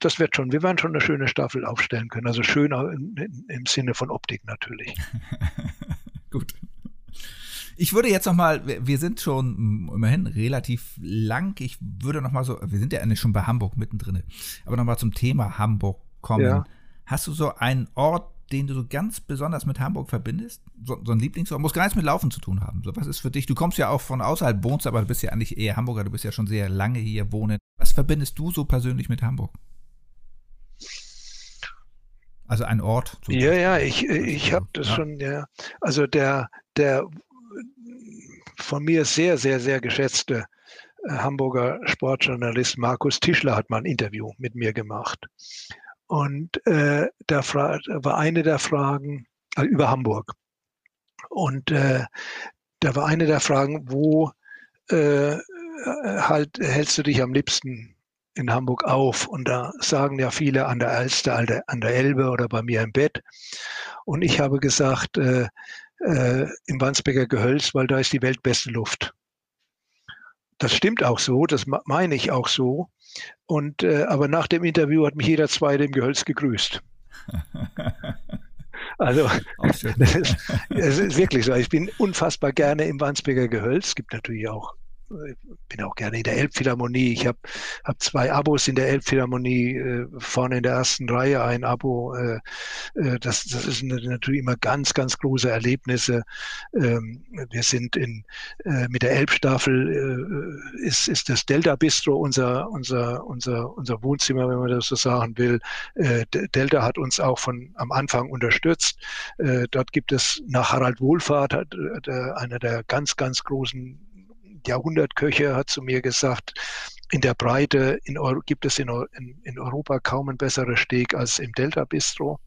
das wird schon. Wir werden schon eine schöne Staffel aufstellen können. Also schön im Sinne von Optik natürlich. Gut. Ich würde jetzt nochmal, wir sind schon immerhin relativ lang. Ich würde nochmal so, wir sind ja eigentlich schon bei Hamburg mittendrin, aber nochmal zum Thema Hamburg kommen. Ja. Hast du so einen Ort, den du so ganz besonders mit Hamburg verbindest? So ein Lieblingsort, muss gar nichts mit Laufen zu tun haben. So, was ist für dich? Du kommst ja auch von außerhalb, wohnst, aber du bist ja eigentlich eher Hamburger, du bist ja schon sehr lange hier wohnen. Was verbindest du so persönlich mit Hamburg? Also ein Ort? Ich habe das schon, ja. Also der von mir sehr, sehr, sehr geschätzte Hamburger Sportjournalist Markus Tischler hat mal ein Interview mit mir gemacht. Und da war eine der Fragen über Hamburg. Und da war eine der Fragen, wo hältst du dich am liebsten in Hamburg auf? Und da sagen ja viele an der Alster, an der Elbe oder bei mir im Bett. Und ich habe gesagt, im Wandsbeker Gehölz, weil da ist die weltbeste Luft. Das stimmt auch so, das meine ich auch so. Und aber nach dem Interview hat mich jeder Zweite im Gehölz gegrüßt. Also das ist wirklich so. Ich bin unfassbar gerne im Wandsbeker Gehölz. Es gibt natürlich auch, bin auch gerne in der Elbphilharmonie. Ich hab 2 Abos in der Elbphilharmonie, vorne in der ersten Reihe ein Abo. Das ist natürlich immer ganz, ganz große Erlebnisse. Wir sind mit der Elbstaffel, ist das Delta Bistro unser Wohnzimmer, wenn man das so sagen will. Delta hat uns auch am Anfang unterstützt. Dort gibt es nach Harald Wohlfahrt, einer der ganz, ganz großen Jahrhundertköche hat zu mir gesagt, in der Breite gibt es in Europa kaum ein besseres Steak als im Delta Bistro.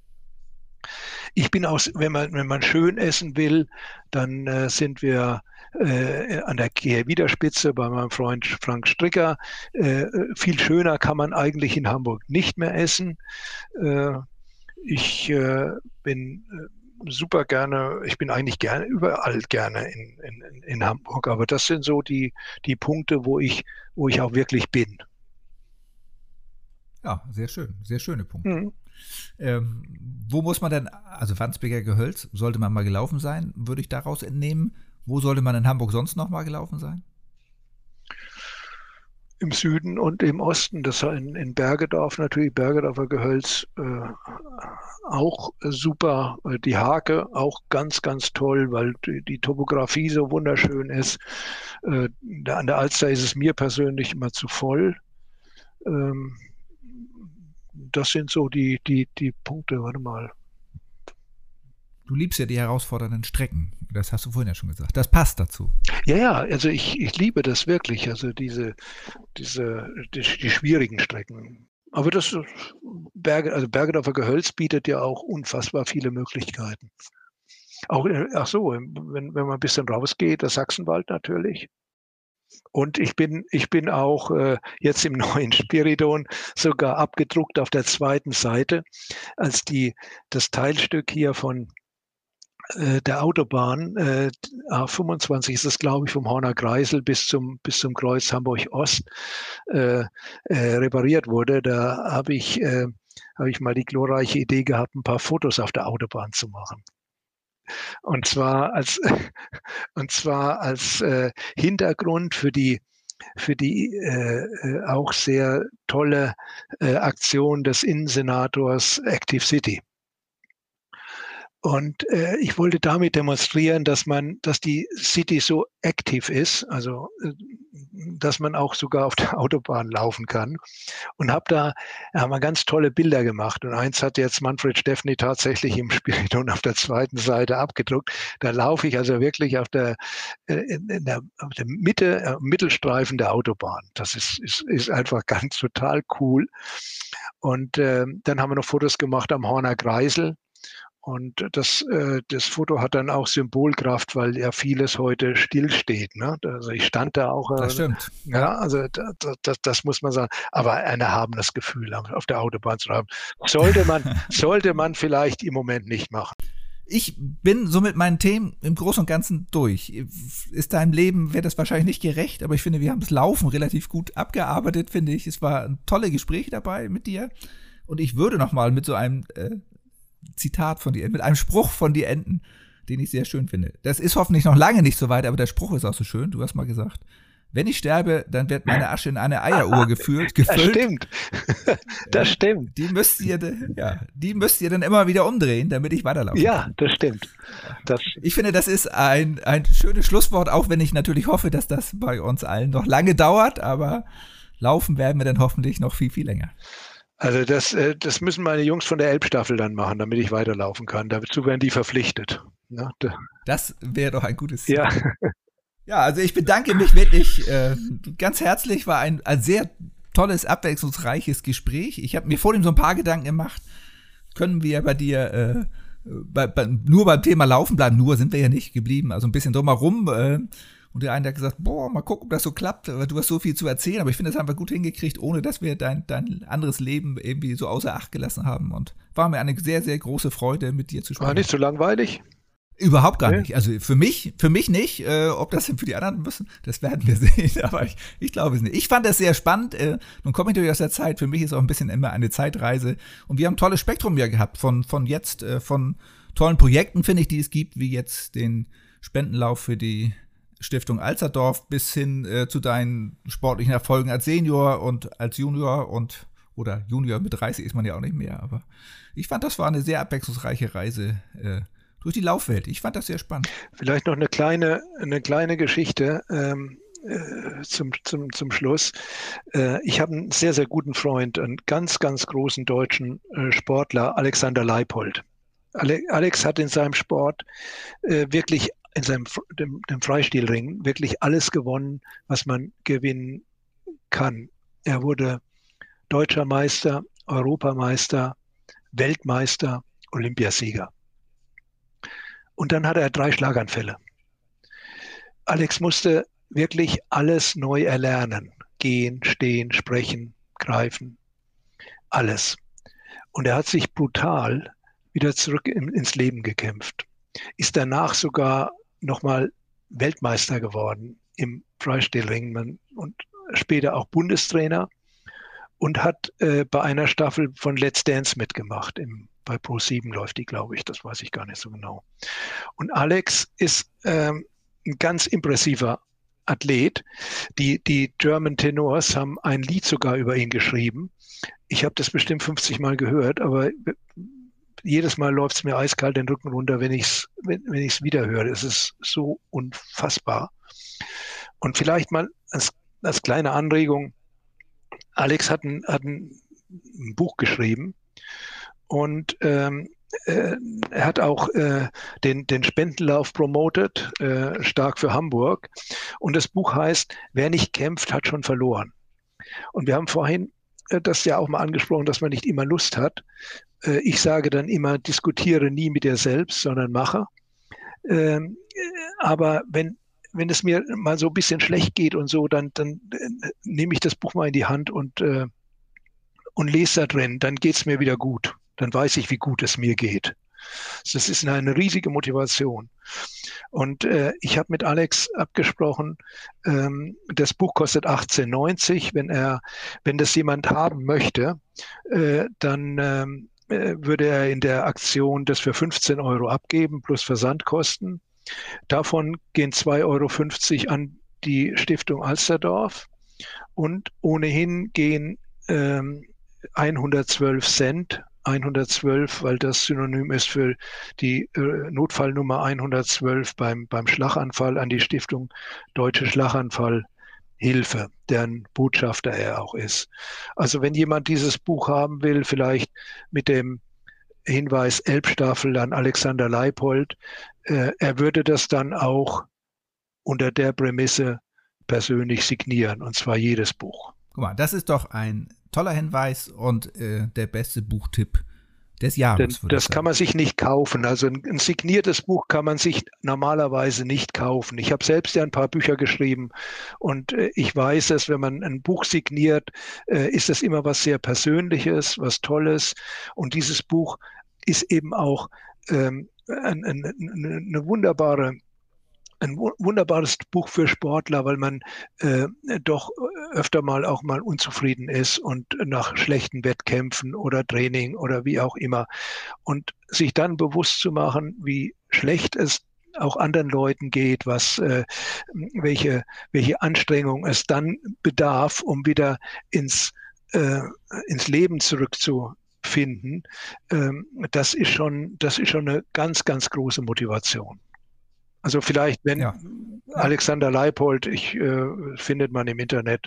Ich bin auch, wenn man schön essen will, dann sind wir an der Kehrwiederspitze bei meinem Freund Frank Stricker. Viel schöner kann man eigentlich in Hamburg nicht mehr essen. Ich bin eigentlich gerne überall gerne in Hamburg, aber das sind so die Punkte, wo ich auch wirklich bin. Ja, sehr schön, sehr schöne Punkte. Mhm. Wo muss man denn, also Wandsbeker Gehölz, sollte man mal gelaufen sein, würde ich daraus entnehmen. Wo sollte man in Hamburg sonst noch mal gelaufen sein? Im Süden und im Osten, das in Bergedorf natürlich, Bergedorfer Gehölz auch super, die Hake auch ganz, ganz toll, weil die Topografie so wunderschön ist. An der Alster ist es mir persönlich immer zu voll. Das sind so die Punkte, warte mal. Du liebst ja die herausfordernden Strecken. Das hast du vorhin ja schon gesagt. Das passt dazu. Ja, also ich liebe das wirklich. Also die schwierigen Strecken. Aber das Bergedorfer Gehölz bietet ja auch unfassbar viele Möglichkeiten. Auch, ach so, wenn man ein bisschen rausgeht, der Sachsenwald natürlich. Und ich bin auch jetzt im neuen Spiridon sogar abgedruckt auf der zweiten Seite als das Teilstück hier von der Autobahn A25 ist es, glaube ich, vom Horner Kreisel bis zum Kreuz Hamburg Ost repariert wurde. Da habe ich habe ich mal die glorreiche Idee gehabt, ein paar Fotos auf der Autobahn zu machen. Und zwar als Hintergrund für die auch sehr tolle Aktion des Innensenators Active City. Und ich wollte damit demonstrieren, dass die City so aktiv ist, also dass man auch sogar auf der Autobahn laufen kann. Und haben wir ganz tolle Bilder gemacht. Und eins hat jetzt Manfred Steffny tatsächlich im Spiridon auf der zweiten Seite abgedruckt. Da laufe ich also wirklich auf der Mitte, am Mittelstreifen der Autobahn. Das ist einfach ganz total cool. Und dann haben wir noch Fotos gemacht am Horner Kreisel. Und das Foto hat dann auch Symbolkraft, weil ja vieles heute stillsteht. Ne? Also ich stand da auch. Das stimmt. Ja, also das muss man sagen. Aber ein erhabenes Gefühl, auf der Autobahn zu haben, sollte man vielleicht im Moment nicht machen. Ich bin so mit meinen Themen im Großen und Ganzen durch. Ist deinem Leben, wäre das wahrscheinlich nicht gerecht, aber ich finde, wir haben das Laufen relativ gut abgearbeitet, finde ich. Es waren tolle Gespräche dabei mit dir. Und ich würde nochmal mit so einem Zitat von dir, mit einem Spruch von dir enden, den ich sehr schön finde. Das ist hoffentlich noch lange nicht so weit, aber der Spruch ist auch so schön. Du hast mal gesagt, wenn ich sterbe, dann wird meine Asche in eine Eieruhr gefüllt. Das stimmt. Das stimmt. Die müsst ihr dann immer wieder umdrehen, damit ich weiterlaufe. Ja, das stimmt. Ich finde, das ist ein schönes Schlusswort, auch wenn ich natürlich hoffe, dass das bei uns allen noch lange dauert, aber laufen werden wir dann hoffentlich noch viel, viel länger. Also das müssen meine Jungs von der Elbstaffel dann machen, damit ich weiterlaufen kann. Dazu werden die verpflichtet. Ja, das wäre doch ein gutes Ziel. Ja. Ja, also ich bedanke mich wirklich ganz herzlich. War ein sehr tolles, abwechslungsreiches Gespräch. Ich habe mir vor dem so ein paar Gedanken gemacht. Können wir bei dir nur beim Thema Laufen bleiben? Nur sind wir ja nicht geblieben. Also ein bisschen drumherum. Und der eine hat gesagt, mal gucken, ob das so klappt. Du hast so viel zu erzählen, aber ich finde, das haben wir gut hingekriegt, ohne dass wir dein anderes Leben irgendwie so außer Acht gelassen haben. Und war mir eine sehr, sehr große Freude, mit dir zu sprechen. War nicht so langweilig? Überhaupt gar nicht. Also für mich nicht. Ob das denn für die anderen müssen, das werden wir sehen. Aber ich glaube es nicht. Ich fand das sehr spannend. Nun komme ich natürlich aus der Zeit. Für mich ist auch ein bisschen immer eine Zeitreise. Und wir haben ein tolles Spektrum ja gehabt von tollen Projekten, finde ich, die es gibt, wie jetzt den Spendenlauf für die Stiftung Alsterdorf bis hin zu deinen sportlichen Erfolgen als Senior und als Junior oder Junior mit 30 ist man ja auch nicht mehr. Aber ich fand, das war eine sehr abwechslungsreiche Reise durch die Laufwelt. Ich fand das sehr spannend. Vielleicht noch eine kleine Geschichte zum Schluss. Ich habe einen sehr, sehr guten Freund, einen ganz, ganz großen deutschen Sportler, Alexander Leipold. Alex hat in seinem Sport wirklich in dem Freistilring wirklich alles gewonnen, was man gewinnen kann. Er wurde deutscher Meister, Europameister, Weltmeister, Olympiasieger. Und dann hatte er 3 Schlaganfälle. Alex musste wirklich alles neu erlernen. Gehen, stehen, sprechen, greifen, alles. Und er hat sich brutal wieder zurück ins Leben gekämpft. Ist danach sogar nochmal Weltmeister geworden im Freistilringen und später auch Bundestrainer und hat bei einer Staffel von Let's Dance mitgemacht. Bei Pro7 läuft die, glaube ich, das weiß ich gar nicht so genau. Und Alex ist ein ganz impressiver Athlet. Die German Tenors haben ein Lied sogar über ihn geschrieben. Ich habe das bestimmt 50 Mal gehört, aber jedes Mal läuft es mir eiskalt den Rücken runter, wenn ich es wieder höre. Es ist so unfassbar. Und vielleicht mal als kleine Anregung, Alex hat ein Buch geschrieben und er hat auch den Spendenlauf promotet, stark für Hamburg. Und das Buch heißt, wer nicht kämpft, hat schon verloren. Und wir haben vorhin das ja auch mal angesprochen, dass man nicht immer Lust hat. Ich sage dann immer, diskutiere nie mit dir selbst, sondern mache. Aber wenn es mir mal so ein bisschen schlecht geht und so, dann nehme ich das Buch mal in die Hand und lese da drin. Dann geht es mir wieder gut. Dann weiß ich, wie gut es mir geht. Das ist eine riesige Motivation. Und ich habe mit Alex abgesprochen, das Buch kostet 18,90. Wenn das jemand haben möchte, dann würde er in der Aktion das für 15 € abgeben, plus Versandkosten. Davon gehen 2,50 € an die Stiftung Alsterdorf und ohnehin gehen 112 Cent, weil das Synonym ist für die Notfallnummer 112 beim Schlaganfall, an die Stiftung Deutsche Schlaganfallhilfe, deren Botschafter er auch ist. Also wenn jemand dieses Buch haben will, vielleicht mit dem Hinweis Elbstaffel an Alexander Leipold, er würde das dann auch unter der Prämisse persönlich signieren, und zwar jedes Buch. Guck mal, das ist doch ein toller Hinweis und der beste Buchtipp des Jahres. Das kann man sich nicht kaufen. Also ein signiertes Buch kann man sich normalerweise nicht kaufen. Ich habe selbst ja ein paar Bücher geschrieben und ich weiß, dass wenn man ein Buch signiert, ist das immer was sehr Persönliches, was Tolles. Und dieses Buch ist eben auch ein wunderbares Buch für Sportler, weil man doch öfter mal unzufrieden ist und nach schlechten Wettkämpfen oder Training oder wie auch immer. Und sich dann bewusst zu machen, wie schlecht es auch anderen Leuten geht, welche Anstrengung es dann bedarf, um wieder ins Leben zurückzufinden, das ist schon eine ganz, ganz große Motivation. Also vielleicht, wenn ja. Alexander Leipold, findet man im Internet,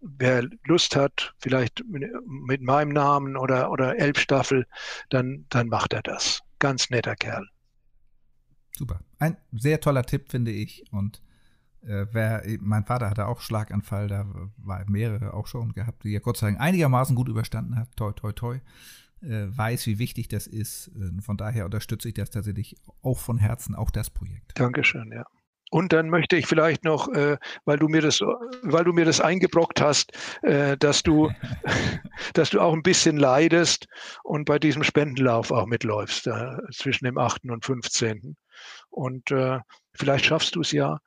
wer Lust hat, vielleicht mit meinem Namen oder Elbstaffel, dann macht er das. Ganz netter Kerl. Super. Ein sehr toller Tipp, finde ich. Und mein Vater hatte auch Schlaganfall, da war mehrere auch schon gehabt, die er Gott sei Dank einigermaßen gut überstanden hat. Toi, toi, toi. Weiß, wie wichtig das ist. Von daher unterstütze ich das tatsächlich auch von Herzen, auch das Projekt. Dankeschön, ja. Und dann möchte ich vielleicht noch, weil du mir das eingebrockt hast, dass du auch ein bisschen leidest und bei diesem Spendenlauf auch mitläufst, zwischen dem 8. und 15. Und vielleicht schaffst du es ja,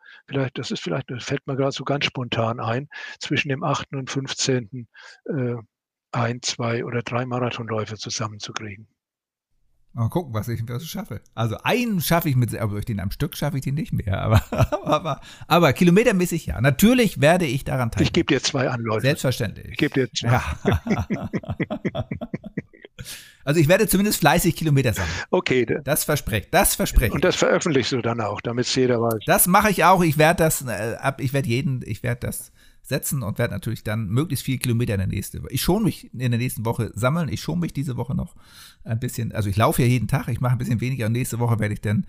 das fällt mir gerade so ganz spontan ein, zwischen dem 8. und 15. 1, 2 oder 3 Marathonläufe zusammenzukriegen. Mal gucken, was ich schaffe. Also einen schaffe ich mit, aber am Stück schaffe ich den nicht mehr. Aber kilometermäßig ja. Natürlich werde ich daran teilnehmen. Ich gebe dir 2 Anläufe. Selbstverständlich. Ich gebe dir 2. Ja. Also ich werde zumindest fleißig Kilometer sammeln. Okay. Das verspreche ich. Und das veröffentlichst du dann auch, damit es jeder weiß. Das mache ich auch. Ich werde das setzen und werde natürlich dann möglichst viele Kilometer in der nächsten Woche. Ich schone mich in der nächsten Woche sammeln. Ich schone mich diese Woche noch ein bisschen. Also ich laufe ja jeden Tag, ich mache ein bisschen weniger und nächste Woche werde ich dann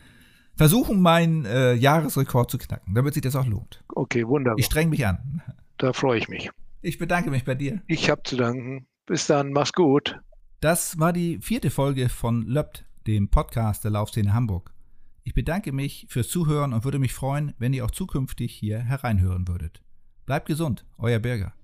versuchen, meinen Jahresrekord zu knacken, damit sich das auch lohnt. Okay, wunderbar. Ich streng mich an. Da freue ich mich. Ich bedanke mich bei dir. Ich habe zu danken. Bis dann, mach's gut. Das war die 4. Folge von LÖPT, dem Podcast der Laufszene Hamburg. Ich bedanke mich fürs Zuhören und würde mich freuen, wenn ihr auch zukünftig hier hereinhören würdet. Bleibt gesund, euer Berger.